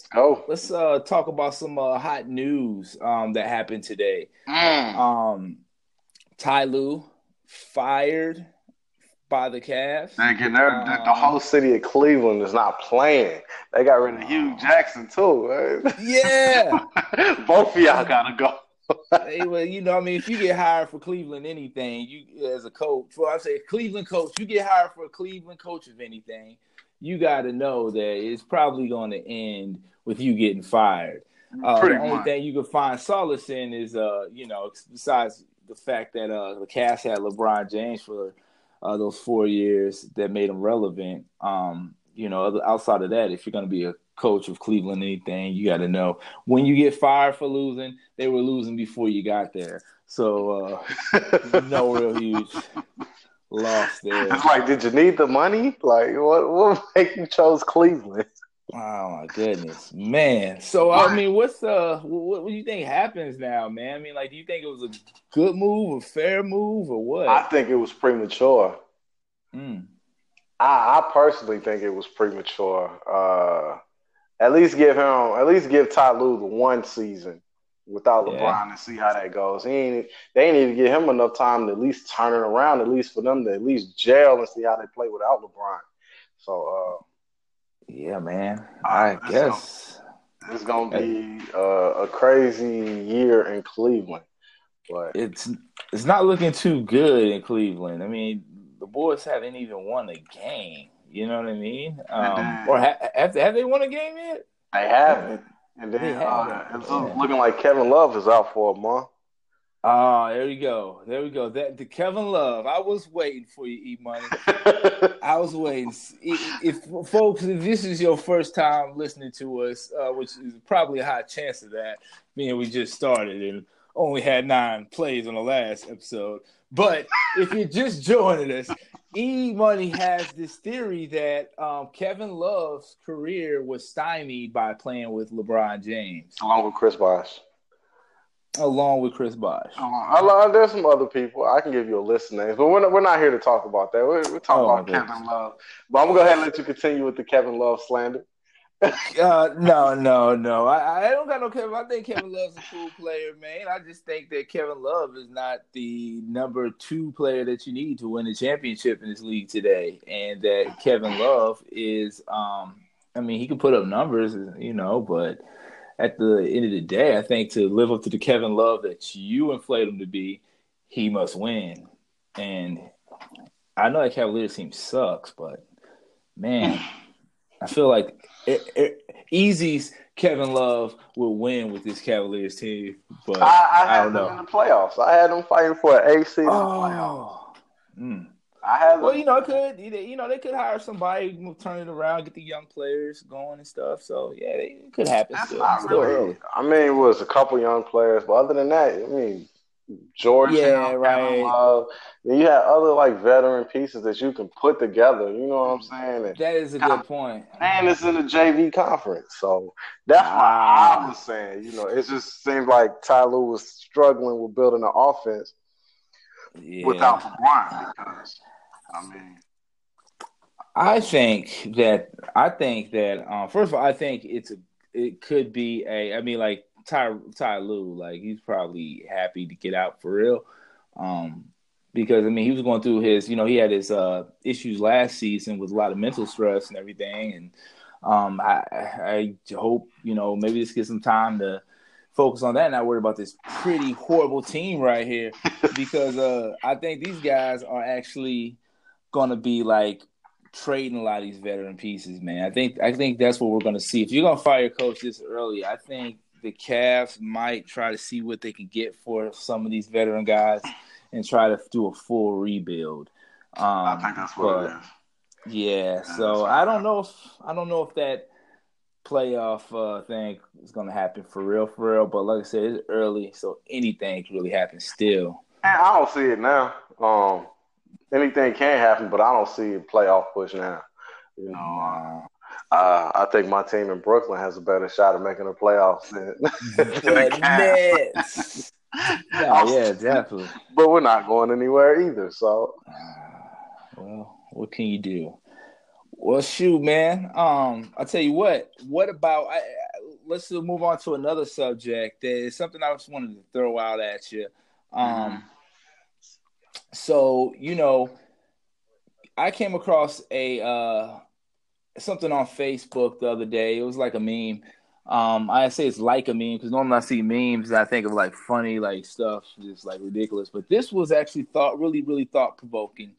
talk about some hot news that happened today. Ty Lue fired by the Cavs. Thinking the whole city of Cleveland is not playing. They got rid of Hugh Jackson too. Right? Yeah, both of y'all gotta go. Well, you know, I mean, if you get hired for Cleveland, anything you as a coach. Well, I say Cleveland coach. You get hired for a Cleveland coach of anything, you got to know that it's probably going to end with you getting fired. The only thing you can find solace in is, you know, besides the fact that the Cavs had LeBron James for those 4 years that made him relevant. You know, outside of that, if you're going to be a coach of Cleveland, anything, you got to know when you get fired for losing, they were losing before you got there. So, no real huge loss there. It's like, did you need the money? Like, what made you chose Cleveland? Oh my goodness, man! So I mean, what's what do you think happens now, man? I mean, like, do you think it was a good move, a fair move, or what? I think it was premature. I personally think it was premature. At least give Ty Lue the one season without LeBron and see how that goes. They ain't even give him enough time to at least turn it around. At least for them to at least gel and see how they play without LeBron. So. Yeah, man. I guess. It's gonna be a crazy year in Cleveland. But it's not looking too good in Cleveland. I mean, the Bulls haven't even won a game. You know what I mean? Have they won a game yet? They haven't. And then it's looking like Kevin Love is out for a month. Oh, there you go. There we go. That the Kevin Love. I was waiting for you, E-Money. I was waiting. If folks, if this is your first time listening to us, which is probably a high chance of that, being we just started and only had 9 plays on the last episode. But if you're just joining us, E-Money has this theory that Kevin Love's career was stymied by playing with LeBron James. Along with Chris Bosh. There's some other people. I can give you a list of names, but we're not here to talk about that. We're talking about Kevin Love. But I'm going to go ahead and let you continue with the Kevin Love slander. No. I don't got no Kevin. I think Kevin Love's a cool player, man. I just think that Kevin Love is not the number 2 player that you need to win a championship in this league today. And that Kevin Love is, he can put up numbers, but at the end of the day, I think to live up to the Kevin Love that you inflate him to be, he must win. And I know that Cavaliers team sucks, but, man, I feel like Easy's Kevin Love will win with this Cavaliers team. But I don't know. In the playoffs. I had them fighting for an AC in the playoffs. They could hire somebody, turn it around, get the young players going and stuff. So, yeah, it could happen. That's still early. I mean, it was a couple young players, but other than that, George, Kevin Love. You had other veteran pieces that you can put together. You know what I'm saying? And that is a good point. And it's in the JV conference, so that's what I was saying. It just seems like Ty Lue was struggling with building an offense without LeBron, because I think that first of all, I think it could be Ty Lue, he's probably happy to get out for real, because he was going through his, he had his issues last season with a lot of mental stress and everything, and I hope maybe just get some time to focus on that and not worry about this pretty horrible team right here, because I think these guys are actually going to be trading a lot of these veteran pieces, man. I think that's what we're going to see. If you're going to fire your coach this early, I think the Cavs might try to see what they can get for some of these veteran guys and try to do a full rebuild. I think that's what it is. Yeah, so I don't know if that playoff thing is going to happen for real. But like I said, it's early, so anything can really happen still. And I don't see it now. Anything can happen, but I don't see a playoff push now. I think my team in Brooklyn has a better shot at making the playoffs than the Cavs. Yeah, definitely. But we're not going anywhere either, so. Well, what can you do? Well, shoot, man. I'll tell you what. What about let's move on to another subject. There's something I just wanted to throw out at you. So, I came across a something on Facebook the other day. It was like a meme. I say it's like a meme because normally I see memes and I think of funny stuff, just ridiculous. But this was actually really thought provoking.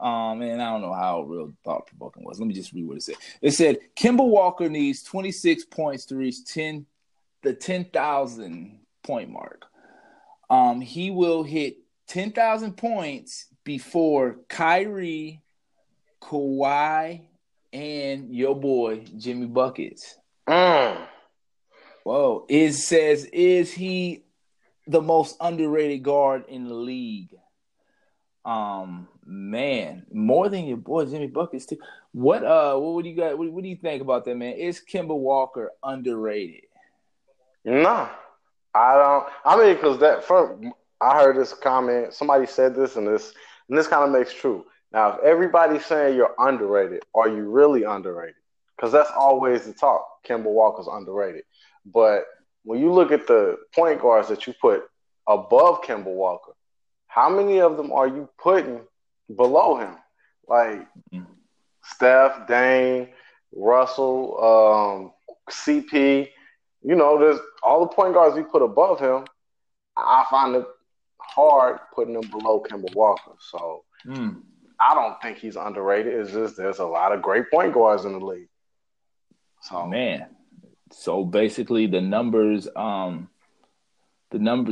And I don't know how real thought-provoking was. Let me just read what it said. It said, Kemba Walker needs 26 points to reach 10,000-point mark. He will hit 10,000 points before Kyrie, Kawhi, and your boy, Jimmy Buckets. Whoa. It says, is he the most underrated guard in the league? Man, more than your boy Jimmy Buckets too. What do you think about that, man? Is Kemba Walker underrated? No, I don't. Because I heard this comment. Somebody said this, and this kind of makes true. Now, if everybody's saying you're underrated, are you really underrated? Because that's always the talk. Kemba Walker's underrated. But when you look at the point guards that you put above Kemba Walker, how many of them are you putting below him? Steph, Dame, Russell, CP. you know, there's all the point guards we put above him, I find it hard putting him below Kemba Walker. So I don't think he's underrated. It's just there's a lot of great point guards in the league. So man, so basically the numbers,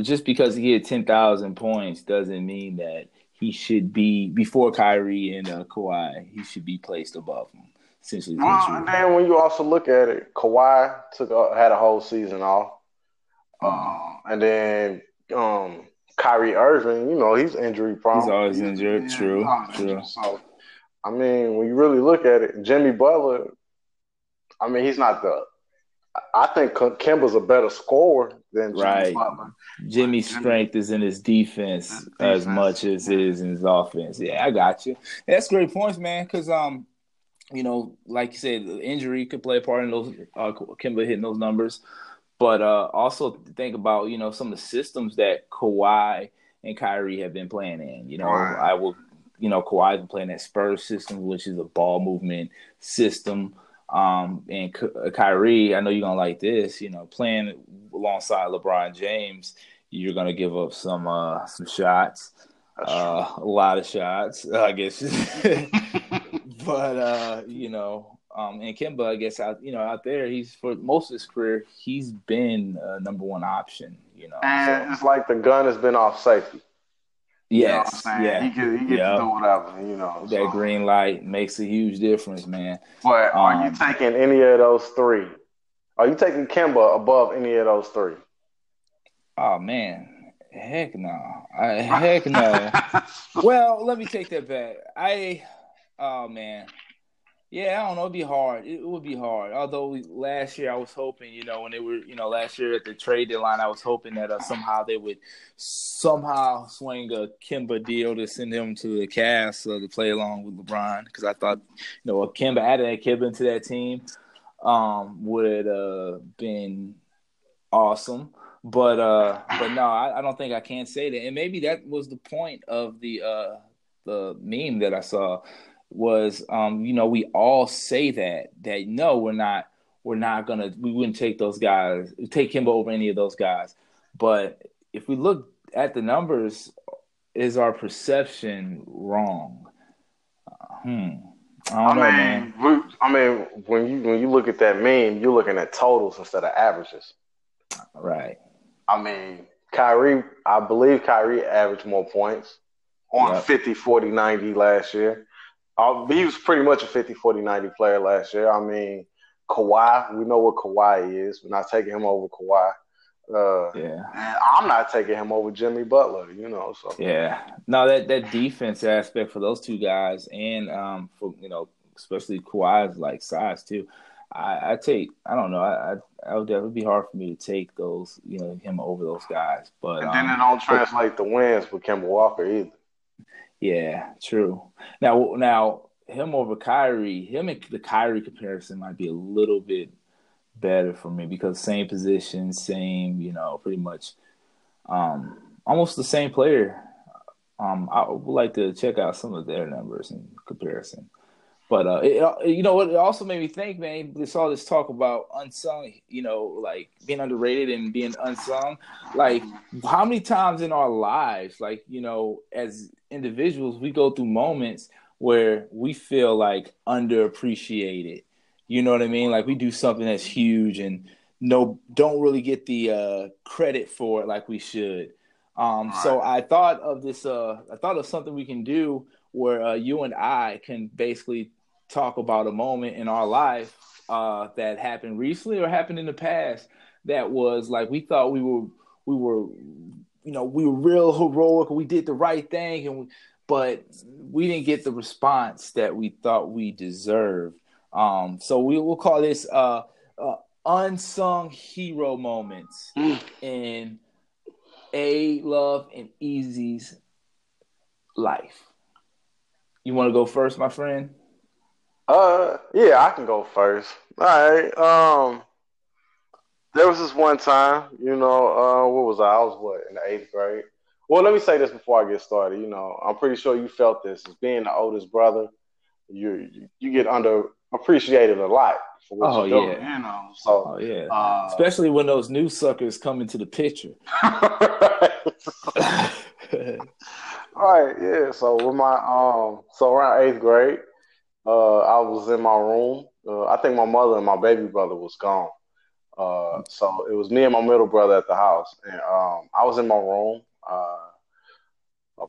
just because he had 10,000 points doesn't mean that he should be before Kyrie and Kawhi. He should be placed above him. Essentially, and then when you also look at it, Kawhi had a whole season off, and then Kyrie Irving, you know, he's injury prone. He's always injured. Yeah, true. So, I mean, when you really look at it, Jimmy Butler, I mean, he's not the. I think Kemba's a better scorer than Jimmy Butler. Jimmy's strength is in his defense as much as it is in his offense. Yeah, I got you. That's great points, man. Because you know, like you said, the injury could play a part in those Kemba hitting those numbers. But also think about, you know, some of the systems that Kawhi and Kyrie have been playing in. You know, Kawhi's been playing that Spurs system, which is a ball movement system. And Kyrie, I know you're going to like this, you know, playing alongside LeBron James, you're going to give up some shots, a lot of shots, I guess. But, you know. And Kemba, I guess, out there, he's for most of his career, he's been a number one option, you know. And so, it's like the gun has been off safety. Yes, you know what I'm saying? Yeah. He gets to do whatever, you know. That green light makes a huge difference, man. But are you taking any of those three? Are you taking Kemba above any of those three? Oh, man. Heck no. Heck no. Well, let me take that back. Oh, man. Yeah, I don't know. It'd be hard. It would be hard. Although last year I was hoping, you know, when they were, you know, last year at the trade deadline, I was hoping that somehow they would swing a Kemba deal to send him to the Cavs to play along with LeBron, because I thought, you know, Kemba adding Kemba to that team would have been awesome. But no, I don't think I can say that. And maybe that was the point of the meme that I saw. Was you know, we all say that no, we wouldn't take those guys, take Kemba over any of those guys. But if we look at the numbers, is our perception wrong? I don't know, man. When you look at that meme, you're looking at totals instead of averages, right? I mean, I believe Kyrie averaged more points on 50-40-90 last year. He was pretty much a 50-40-90 player last year. I mean, Kawhi, we know what Kawhi is. We're not taking him over Kawhi. And I'm not taking him over Jimmy Butler, you know. So yeah. No, that defense aspect for those two guys and, for, you know, especially Kawhi's, like, size too. It would be hard for me to take those, you know, him over those guys. But and then it don't translate the wins with Kemba Walker either. Yeah, true. Now, him over Kyrie, him and the Kyrie comparison might be a little bit better for me because same position, same, you know, pretty much almost the same player. I would like to check out some of their numbers in comparison. But, you know, what it also made me think, man, it's all this talk about unsung, you know, like being underrated and being unsung. Like, how many times in our lives, like, you know, as individuals, we go through moments where we feel like underappreciated. You know what I mean? Like, we do something that's huge and don't really get the credit for it like we should. So I thought of this, something we can do where you and I can basically talk about a moment in our life that happened recently or happened in the past that was like we thought we were you know, we were real heroic, we did the right thing, but we didn't get the response that we thought we deserved. So we will call this unsung hero moments in A Love and Easy's life. You want to go first, my friend? Yeah, I can go first. All right. There was this one time, you know, what was I? I was in the eighth grade. Well, let me say this before I get started. You know, I'm pretty sure you felt this. As being the oldest brother, you get under appreciated a lot for what you're doing. You know, so, especially when those new suckers come into the picture. Right, yeah. So with my so around 8th grade, I was in my room. I think my mother and my baby brother was gone. So it was me and my middle brother at the house, and I was in my room,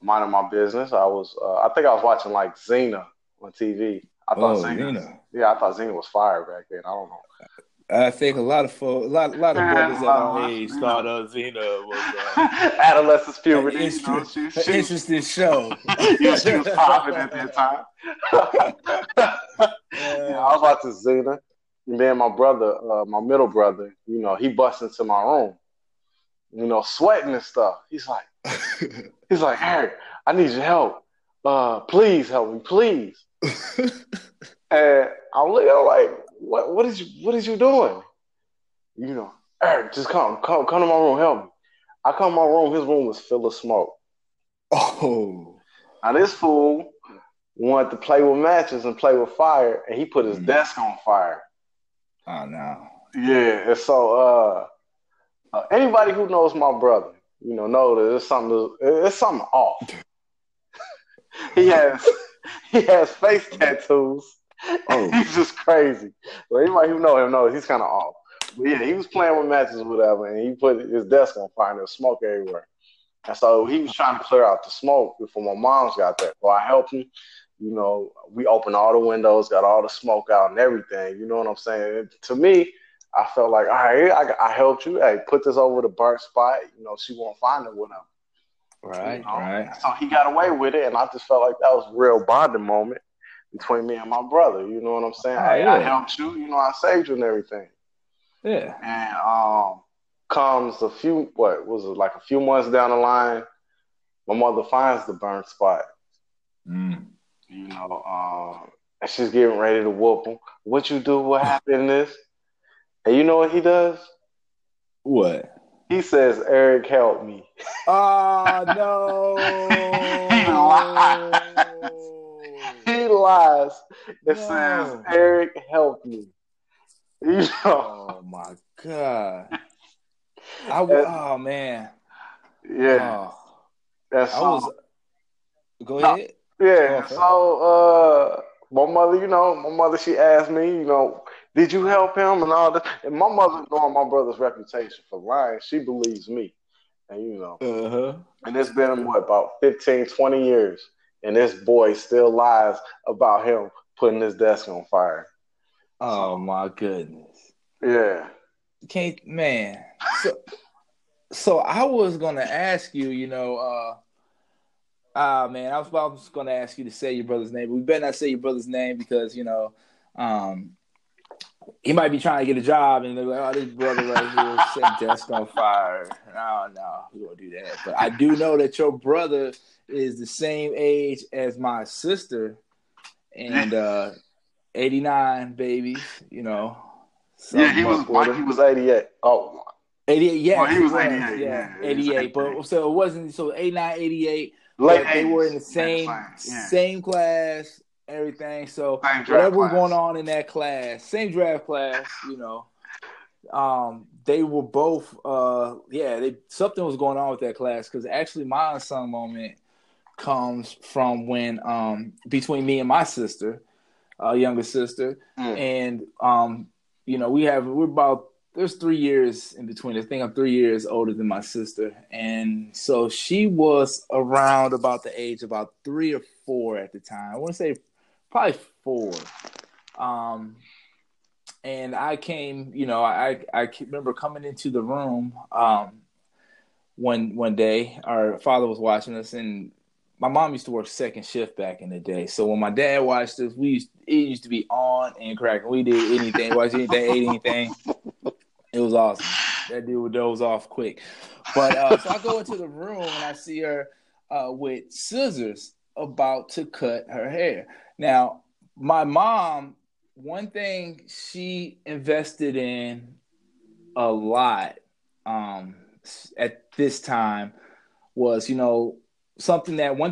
minding my business. I was, I think I was watching like Xena on TV. I thought Xena. Yeah, I thought Xena was fire back then. I don't know. I think a lot of folks, a lot of brothers at my age thought Xena was adolescence, puberty. An interesting show. Yeah, she was popping at that time. Yeah, I was watching Xena, and then my brother, my middle brother, you know, he busts into my room, you know, sweating and stuff. He's like, Harry, I need your help. Please help me, please. And I'm looking like, what is you doing? You know, Eric, just come to my room, help me. I come to my room, his room was filled with smoke. Oh. Now this fool wanted to play with matches and play with fire, and he put his desk on fire. Oh no. Yeah, and so anybody who knows my brother, you know that there's something off. He has face tattoos. Oh. He's just crazy. So anybody who knows him knows he's kind of off. But yeah, he was playing with matches or whatever, and he put his desk on fire and there was smoke everywhere. And so he was trying to clear out the smoke before my mom's got there. So I helped him. You know, we opened all the windows, got all the smoke out and everything. You know what I'm saying? And to me, I felt like, all right, I helped you. Hey, put this over the burnt spot. You know, she won't find it whatever. Right, you know? Right. So he got away with it, and I just felt like that was a real bonding moment between me and my brother, you know what I'm saying? I helped you, you know, I saved you and everything. Yeah. And comes a few months down the line, my mother finds the burn spot. Mm. You know, and she's getting ready to whoop him. What you do? What happened? This? And you know what he does? What? He says, "Eric, help me." Oh no! He lies. It says, "Eric, help me." You know? Oh my god! Oh man! Yeah. Oh. That's Go ahead. Yeah. So my mother, she asked me, did you help him and all that? And my mother, knowing my brother's reputation for lying, she believes me, and and it's been about 15, 20 years. And this boy still lies about him putting his desk on fire. Oh my goodness! Yeah, man. So I was gonna ask you, I was gonna ask you to say your brother's name, but we better not say your brother's name because he might be trying to get a job, and they're like, "Oh, this brother right here set desk on fire." No, we won't do that. But I do know that your brother is the same age as my sister, and 89 babies, he was like, he was 88. Oh, 88, yeah. Well, he was 88. Yeah, 88. But so it wasn't 89, 88. Like they were in the same class, everything. So whatever was going on in that class, same draft class, they were both something was going on with that class, because actually my unsung moment comes from when between me and my sister, younger sister, and there's 3 years in between. I think I'm 3 years older than my sister, and so she was around about the age about 3 or 4 at the time. I want to say probably 4. And I came, I remember coming into the room one day. Our father was watching us, and my mom used to work second shift back in the day. So when my dad watched us, it used to be on and cracking. We did anything, watched anything, ate anything. It was awesome. That dude would doze off quick. But so I go into the room and I see her with scissors about to cut her hair. Now, my mom, one thing she invested in a lot at this time was, One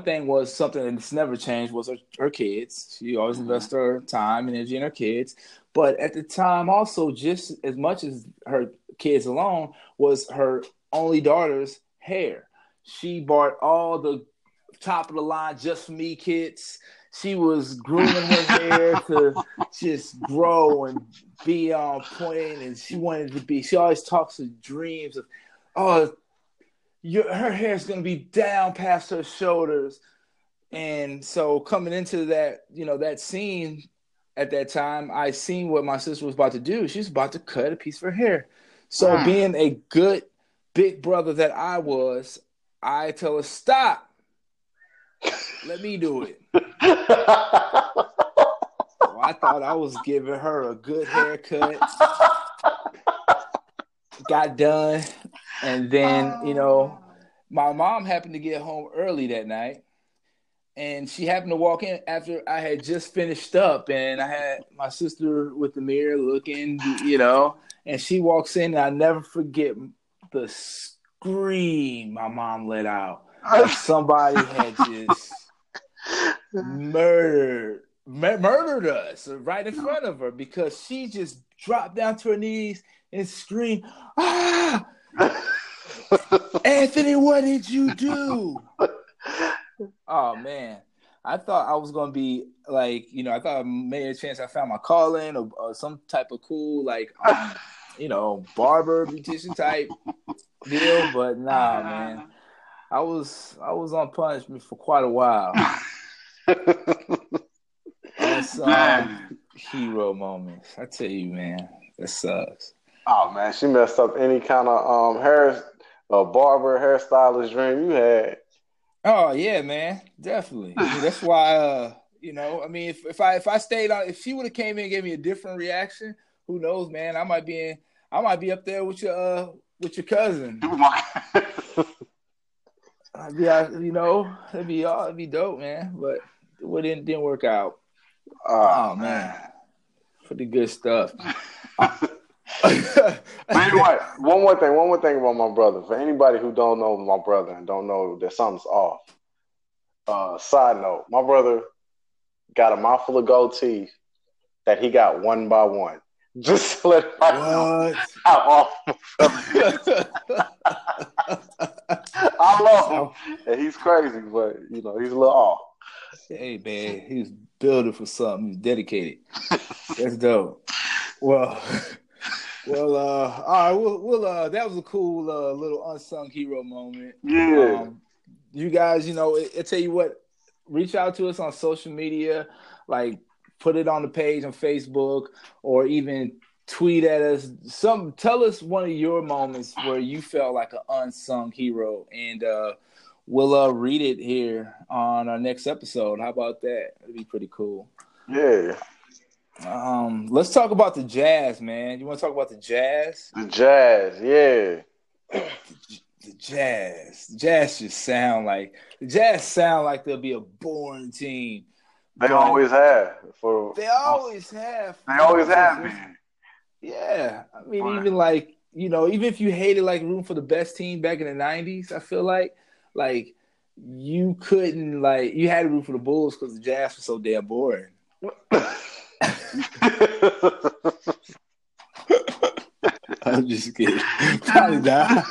thing that's never changed was her kids. She always invests her time and energy in her kids. But at the time also, just as much as her kids alone, was her only daughter's hair. She bought all the top of the line Just For Me kits. She was grooming her hair to just grow and be on point. And she always talks of dreams of, her hair is going to be down past her shoulders. And so coming into that, that scene at that time, I seen what my sister was about to do. She's about to cut a piece of her hair. So being a good big brother that I was, I tell her, stop. Let me do it. So I thought I was giving her a good haircut. Got done. And then, my mom happened to get home early that night, and she happened to walk in after I had just finished up, and I had my sister with the mirror looking, and she walks in, and I never forget the scream my mom let out. Somebody had just murdered us right in front of her, because she just dropped down to her knees and screamed, ah! Anthony, what did you do? Oh man, I thought I was gonna be like, I thought I made a chance. I found my calling or some type of cool, like, barber, beautician type deal. But nah, man, I was on punishment for quite a while. That's hero moments. I tell you, man, that sucks. Oh man, she messed up any kind of barber, hairstylist dream you had. Oh yeah, man, definitely. That's why, if I stayed on, if she would have came in and gave me a different reaction, who knows, man? I might be up there with your cousin. Yeah, it'd be dope, man. But it didn't work out. Oh man, pretty good stuff. Anyway, one more thing about my brother. For anybody who don't know my brother and don't know that something's off, side note, my brother got a mouthful of gold teeth that he got one by one. Just to let everybody know how off my brother is. I love him. And he's crazy, but he's a little off. Hey man, he's building for something. He's dedicated. That's dope. Well, all right. We'll that was a cool little unsung hero moment. Yeah. You guys, I tell you what, reach out to us on social media, like put it on the page on Facebook or even tweet at us. Tell us one of your moments where you felt like an unsung hero, and we'll read it here on our next episode. How about that? That'd be pretty cool. Yeah. Let's talk about the Jazz, man. You want to talk about the Jazz? The Jazz, yeah. The Jazz. The Jazz sound like they'll be a boring team. They always have. They always have been. Yeah. I mean, even like, even if you hated like rooting for the best team back in the 90s, I feel like you couldn't, like, you had to root for the Bulls because the Jazz was so damn boring. I'm just kidding. Probably not.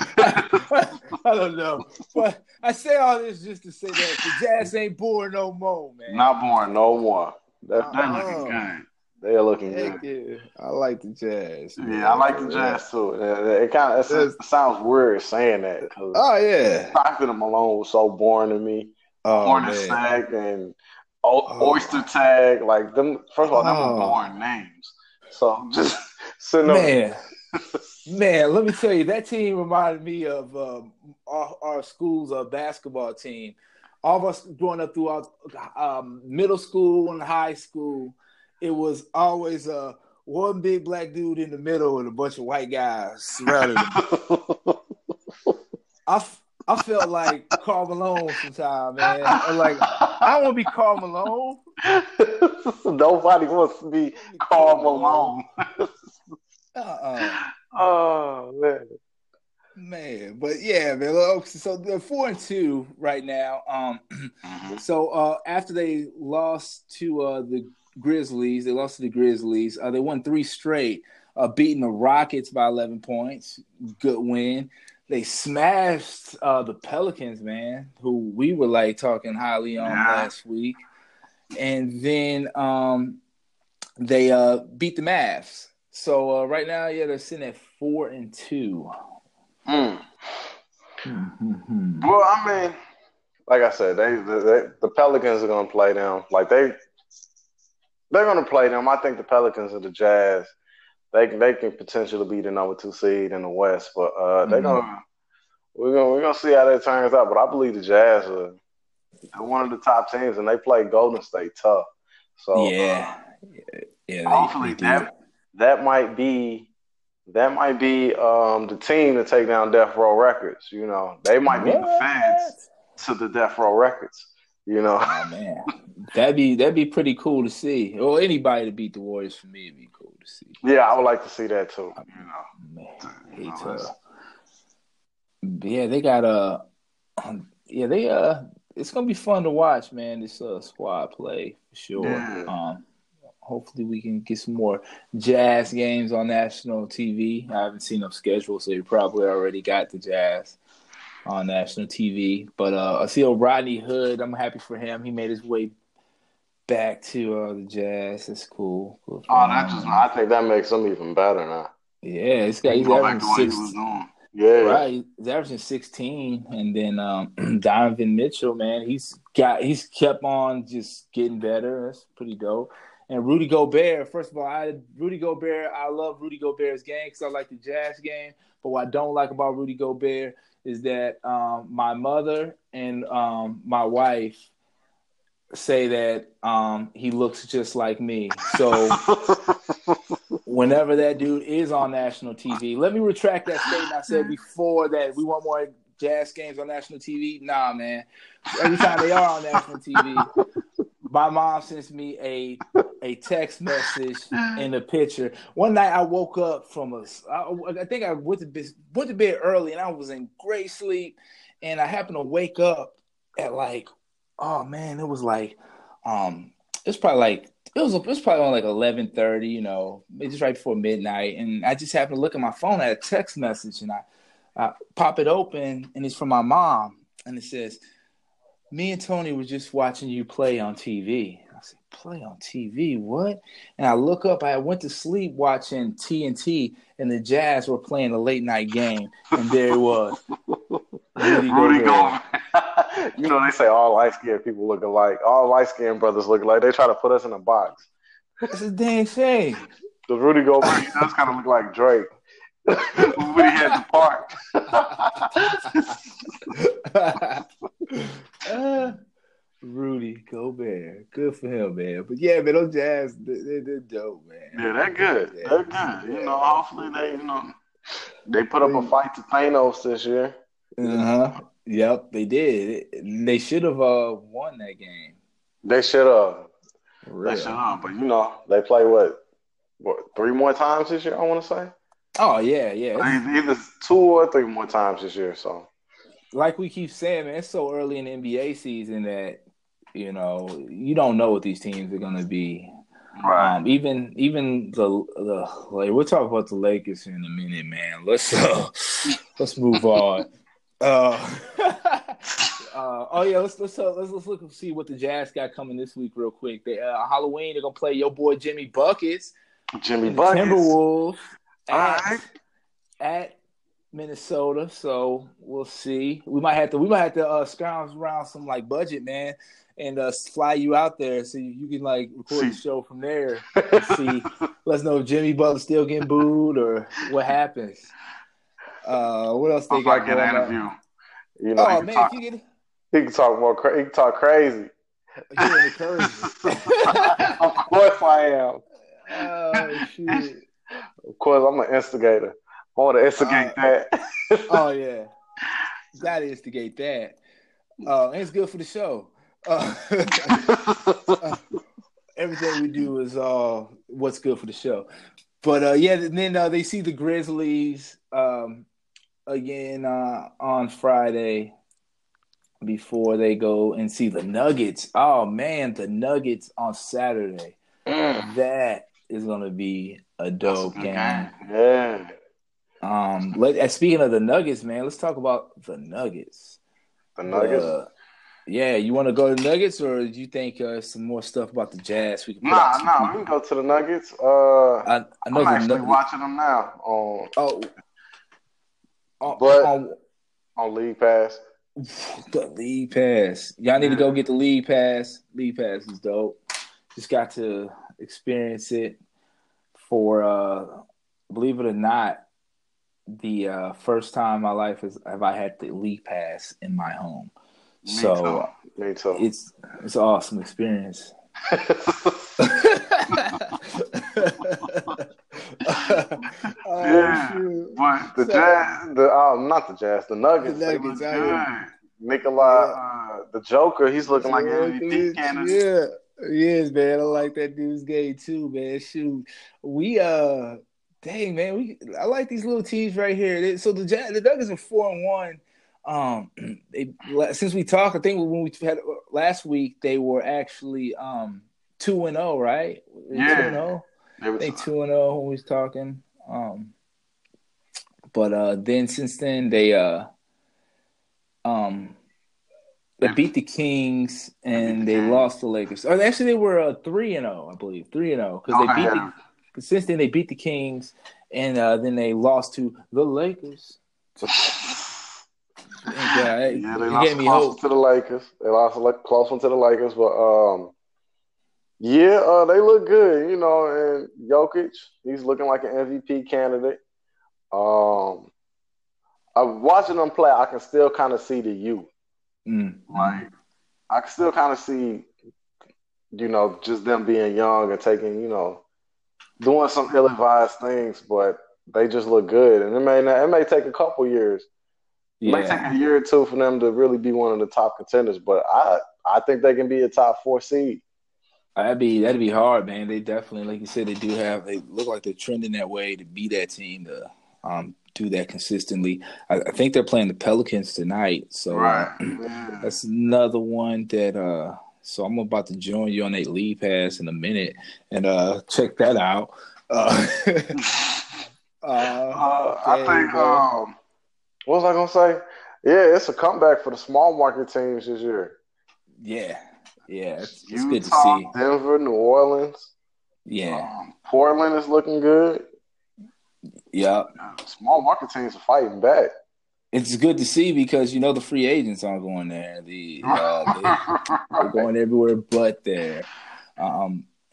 I don't know. But I say all this just to say that the Jazz ain't boring no more, man. Not boring no more. They're looking good. They're looking good. Yeah. I like the Jazz. Man. Yeah, I like the Jazz too. It sounds weird saying that. Oh yeah. Stockton and Malone was so boring to me. Hornacek and Oyster Tag, like them. First of all, them were boring names. So just sitting man, over. Man, let me tell you, that team reminded me of our school's basketball team. All of us growing up throughout middle school and high school, it was always one big black dude in the middle and a bunch of white guys surrounding him. I felt like Karl Malone sometimes, man. I'm like, I want to be Karl Malone. Nobody wants to be Karl Malone. Oh, man. man. But yeah, man. So they're 4-2 right now. So after they lost to the Grizzlies. They won 3 straight, beating the Rockets by 11 points. Good win. They smashed the Pelicans, man, who we were like talking highly on last week. And then they beat the Mavs. So right now, yeah, they're sitting at 4-2. Well, I mean, like I said, the Pelicans are gonna play them. Like they're gonna play them. I think the Pelicans and the Jazz, they can potentially be the number 2 seed in the West, but they're gonna we're gonna see how that turns out. But I believe the Jazz are one of the top teams, and they play Golden State tough. So hopefully that might be the team to take down Death Row Records. You know, they might be the fans to the Death Row Records. You know, oh, man, that'd be pretty cool to see. Or anybody to beat the Warriors for me would be cool to see. Yeah, I would like to see that too. You know, they got it's gonna be fun to watch, man. This squad play for sure. Yeah. Hopefully we can get some more Jazz games on national TV. I haven't seen them scheduled, so you probably already got the Jazz on national TV. But I see Rodney Hood. I'm happy for him. He made his way back to the Jazz. That's cool. I think that makes him even better now. Yeah, he's averaging 16. Yeah, right. He's averaging 16, and then Donovan Mitchell, man, he's kept on just getting better. That's pretty dope. And Rudy Gobert, first of all, I love Rudy Gobert's game because I like the Jazz game. But what I don't like about Rudy Gobert is that my mother and my wife say that he looks just like me. So whenever that dude is on national TV, let me retract that statement I said before that we want more Jazz games on national TV. Nah, man. Every time they are on national TV, my mom sends me a text message and a picture. One night I woke up from I think I went to bed early, and I was in great sleep. And I happened to wake up at it was probably 11:30, you know, just right before midnight. And I just happened to look at my phone at a text message, and I pop it open, and it's from my mom, and it says, "Me and Tony were just watching you play on TV." I said, "Play on TV? What?" And I look up. I went to sleep watching TNT, and the Jazz were playing a late-night game. And there it was. Rudy Gobert. You know, they say all light-skinned people look alike. All light-skinned brothers look alike. They try to put us in a box. That's a dang shame. The Rudy Gobert, he does kind of look like Drake. When he had the park. Rudy Gobert, good for him, man. But yeah, man, those Jazz, they're dope, man. Yeah, they're good. They're good. Yeah. You know, hopefully they put up a fight to Thanos this year. Yep, they did. They should have won that game. They should have. They should have. But you know, they play what 3 more times this year? I want to say. Oh yeah. Either 2 or 3 more times this year. So, like we keep saying, man, it's so early in the NBA season that you know you don't know what these teams are going to be. Right. Even the like, we'll talk about the Lakers in a minute, man. Let's move on. Let's look and see what the Jazz got coming this week real quick. They Halloween they're gonna play your boy Jimmy Buckets. Timberwolves. At Minnesota, so we'll see. We might have to scrounge around some like budget, man, and fly you out there so you can like record the show from there. And see, let's know if Jimmy Butler's still getting booed or what happens. What else they got? Get an interview. You know, he can talk crazy. You're encouraging. Of course I am. Oh shit. Of course, I'm an instigator. I want to instigate that. Oh, yeah. Got to instigate that. It's good for the show. Everything we do is what's good for the show. But, yeah, and then they see the Grizzlies again on Friday before they go and see the Nuggets. Oh, man, the Nuggets on Saturday. That is going to be a dope game. Yeah. Speaking of the Nuggets, man, let's talk about the Nuggets. The Nuggets? Yeah, you want to go to the Nuggets, or do you think some more stuff about the Jazz? We can we can go to the Nuggets. I'm actually watching them now on League Pass. The League Pass. Y'all need to go get the League Pass. League Pass is dope. Just got to experience it for, believe it or not, the first time in my life have I had the League Pass in my home. So it's an awesome experience. But the Nuggets. The Nuggets look good. Nikolai, the Joker, he's looking like an MVP candidate. Yeah, he is, man. I like that dude's game too, man. Shoot, I like these little teams right here. So the Nuggets are 4-1. Since we talked, I think when we had last week, they were actually 2-0, right? Yeah, 2-0. I think 2-0 when we was talking. But then they they beat the Kings and they lost the Lakers. Or actually, they were 3-0, I believe, 3-0 because they beat. Since then, they beat the Kings and then they lost to the Lakers. They lost close to the Lakers. They lost a close one to the Lakers, but they look good, you know. And Jokic, he's looking like an MVP candidate. I'm watching them play. I can still kind of see the U. Like I can still kind of see, you know, just them being young and taking, you know, doing some ill-advised things, but they just look good. And it may take a couple years. It might take a year or two for them to really be one of the top contenders, but I think they can be a top 4 seed. That'd be hard, man. They definitely, like you said, they look like they're trending that way to be that team to do that consistently. I think they're playing the Pelicans tonight, so that's another one that. So I'm about to join you on a lead pass in a minute and check that out. What was I going to say? Yeah, it's a comeback for the small market teams this year. Yeah, it's Utah, good to see. Denver, New Orleans. Yeah. Portland is looking good. Yeah. Small market teams are fighting back. It's good to see because, you know, the free agents aren't going there. They're going everywhere but there.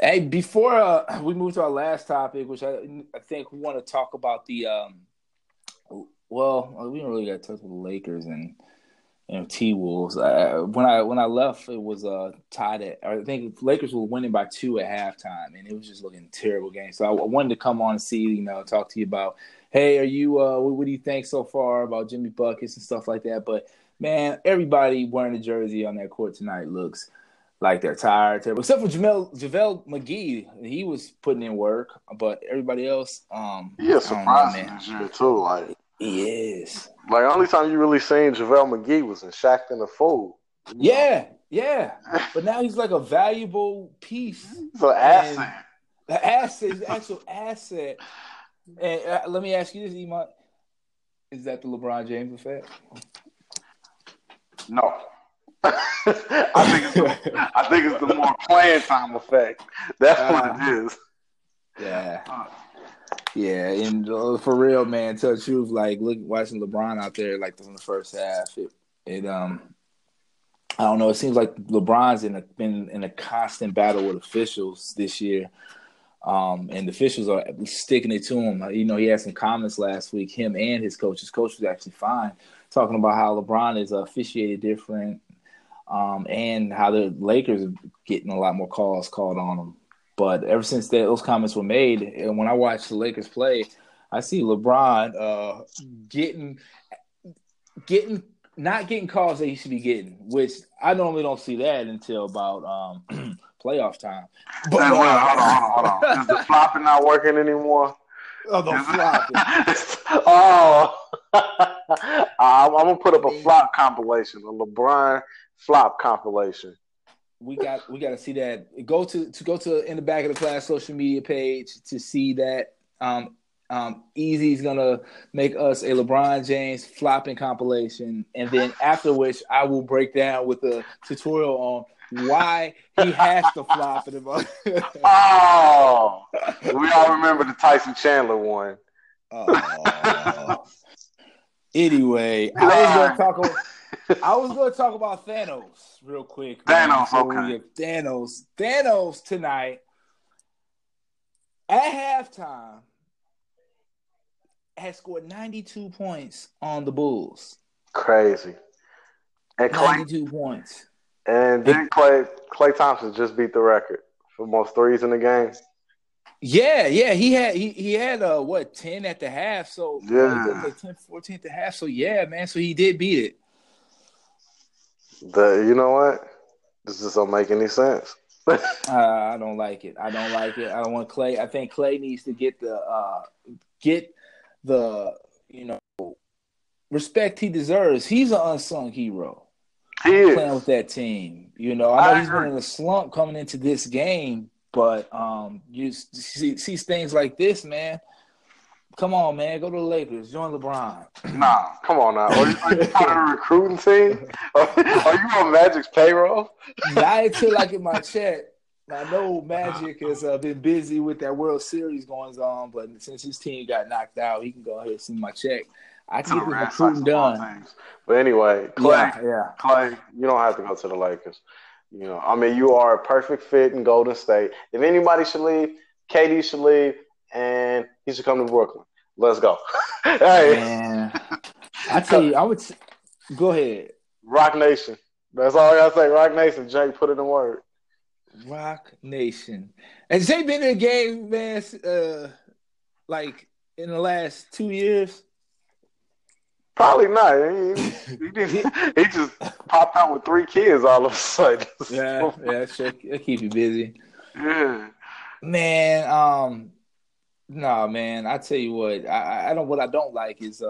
Hey, before we move to our last topic, which I think we want to talk about the well, we don't really got to touch with the Lakers and T-Wolves. When I left, it was tied at – I think Lakers were winning by 2 at halftime, and it was just looking terrible game. So I wanted to come on and see, you know, talk to you about, hey, are you what do you think so far about Jimmy Buckets and stuff like that? But, man, everybody wearing a jersey on that court tonight looks like they're tired. Terrible. Except for JaVale McGee. He was putting in work, but everybody else yeah, surprising this year too, like – Yes. Like, only time you really seen JaVale McGee was in Shaq and the Fool. Yeah. But now he's like a valuable piece. He's an asset. He's an actual asset. And let me ask you this, Iman. Is that the LeBron James effect? No. I think it's the more playing time effect. That's what it is. Yeah. Yeah, and for real, man, tell the truth, like, watching LeBron out there, like, in the first half, it I don't know, it seems like LeBron's been in a constant battle with officials this year, and the officials are sticking it to him. You know, he had some comments last week, him and his coach. His coach was actually fine, talking about how LeBron is officiated different, and how the Lakers are getting a lot more calls called on them. But ever since those comments were made, and when I watch the Lakers play, I see LeBron not getting calls that he should be getting, which I normally don't see that until about playoff time. But, hey, hold on. Is the flopping not working anymore? Oh, the flopping. Oh. I'm gonna put up a flop compilation, a LeBron flop compilation. We got to see that. Go to In the Back of the Class social media page to see that. Easy's gonna make us a LeBron James flopping compilation, and then after which I will break down with a tutorial on why he has to flop in the book. Oh, we all remember the Tyson Chandler one. Oh. Anyway, I was gonna talk about Thanos real quick. Thanos tonight at halftime has scored 92 points on the Bulls. Crazy. And 92 points. And then Klay Thompson just beat the record for most threes in the game. Yeah. He had 10 at the half. So yeah, he like 10, 14 at the half. So yeah, man. So he did beat it. You know what? This just don't make any sense. I don't like it. I don't want Klay. I think Klay needs to get the respect he deserves. He's an unsung hero. He is. Playing with that team. You know, I know he's been in a slump coming into this game, but you see things like this, man. Come on, man. Go to the Lakers. Join LeBron. Nah, come on now. Are you on a recruiting team? Are you on Magic's payroll? Not until I get my check. I know Magic has been busy with that World Series going on, but since his team got knocked out, he can go ahead and send my check. I can get the recruiting done. But anyway, Klay, you don't have to go to the Lakers. You know, I mean, you are a perfect fit in Golden State. If anybody should leave, KD should leave, and he should come to Brooklyn. Let's go. Hey, man, I tell you, I would go ahead. Rock Nation. That's all I gotta say. Rock Nation. Jake, put it in word. Rock Nation. Has Jay been in the game, man, like in the last 2 years? Probably not. He just popped out with 3 kids all of a sudden. Yeah, sure. It'll keep you busy. Yeah. Man, man, I tell you what, I don't like is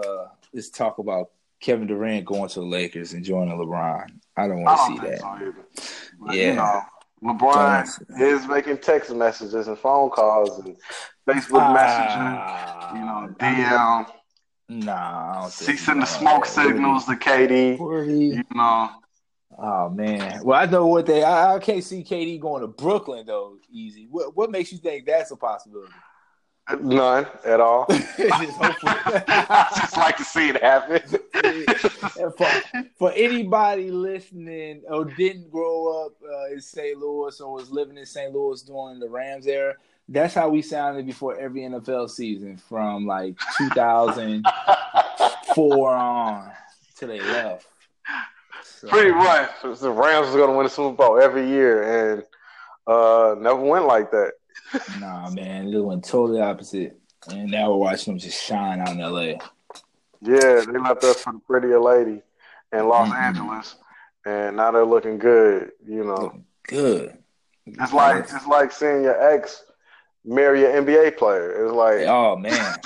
talk about Kevin Durant going to the Lakers and joining LeBron. I don't want to see that. So but, yeah. You know, LeBron is making text messages and phone calls and Facebook messaging, DM. Nah. He's sending smoke signals to KD. Oh, man. Well, I know what I can't see KD going to Brooklyn, though, Easy. What makes you think that's a possibility? None at all. I just like to see it happen. for anybody listening or didn't grow up in St. Louis or was living in St. Louis during the Rams era, that's how we sounded before every NFL season from like 2004 on till they left. So, pretty much. The Rams was going to win the Super Bowl every year and never went like that. Nah, man, it went totally opposite. And now we're watching them just shine out in L.A. Yeah, they left us for the prettier lady in Los Angeles, and now they're looking good. You know, looking good. It's like seeing your ex marry an NBA player. It's like, oh man,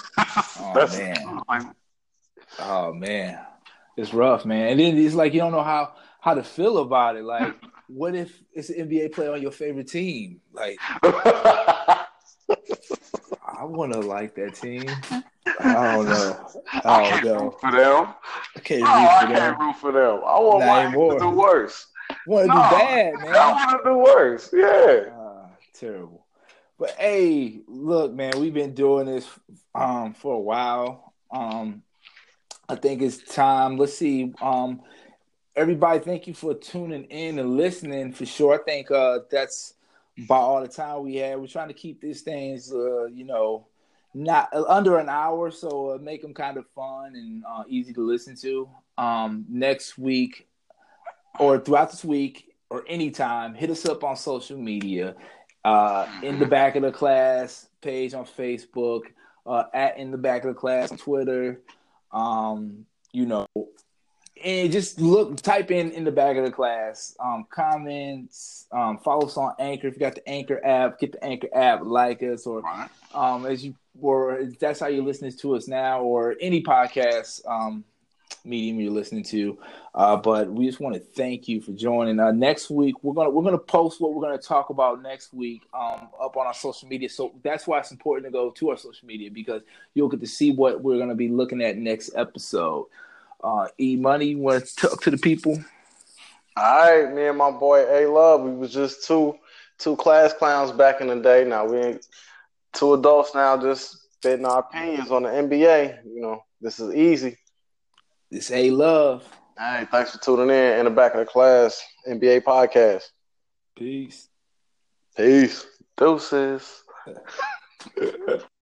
it's rough, man. And then it's like you don't know how to feel about it, like. What if it's an NBA player on your favorite team? Like, I want to like that team. I don't know. I can't root for them. I want to do worse. I want to do bad, man. I want to do worse. Yeah. Terrible. But, hey, look, man, we've been doing this for a while. I think it's time. Let's see. Everybody, thank you for tuning in and listening for sure. I think that's about all the time we had. We're trying to keep these things, not under an hour, so make them kind of fun and easy to listen to. Next week or throughout this week or anytime, hit us up on social media, In the Back of the Class page on Facebook, at In the Back of the Class on Twitter, and just type in the Back of the Class, comments, follow us on Anchor. If you got the Anchor app, get the Anchor app, like us, or that's how you're listening to us now, or any podcast medium you're listening to. But we just want to thank you for joining. Next week, we're gonna post what we're gonna talk about next week up on our social media. So that's why it's important to go to our social media, because you'll get to see what we're gonna be looking at next episode. E-Money, you want to talk to the people? All right, me and my boy A Love, we was just two class clowns back in the day. Now we ain't two adults now, just spitting our opinions on the NBA. You know, this is easy. This A Love. Hey, thanks for tuning in the Back of the Class NBA podcast. Peace. Peace. Deuces.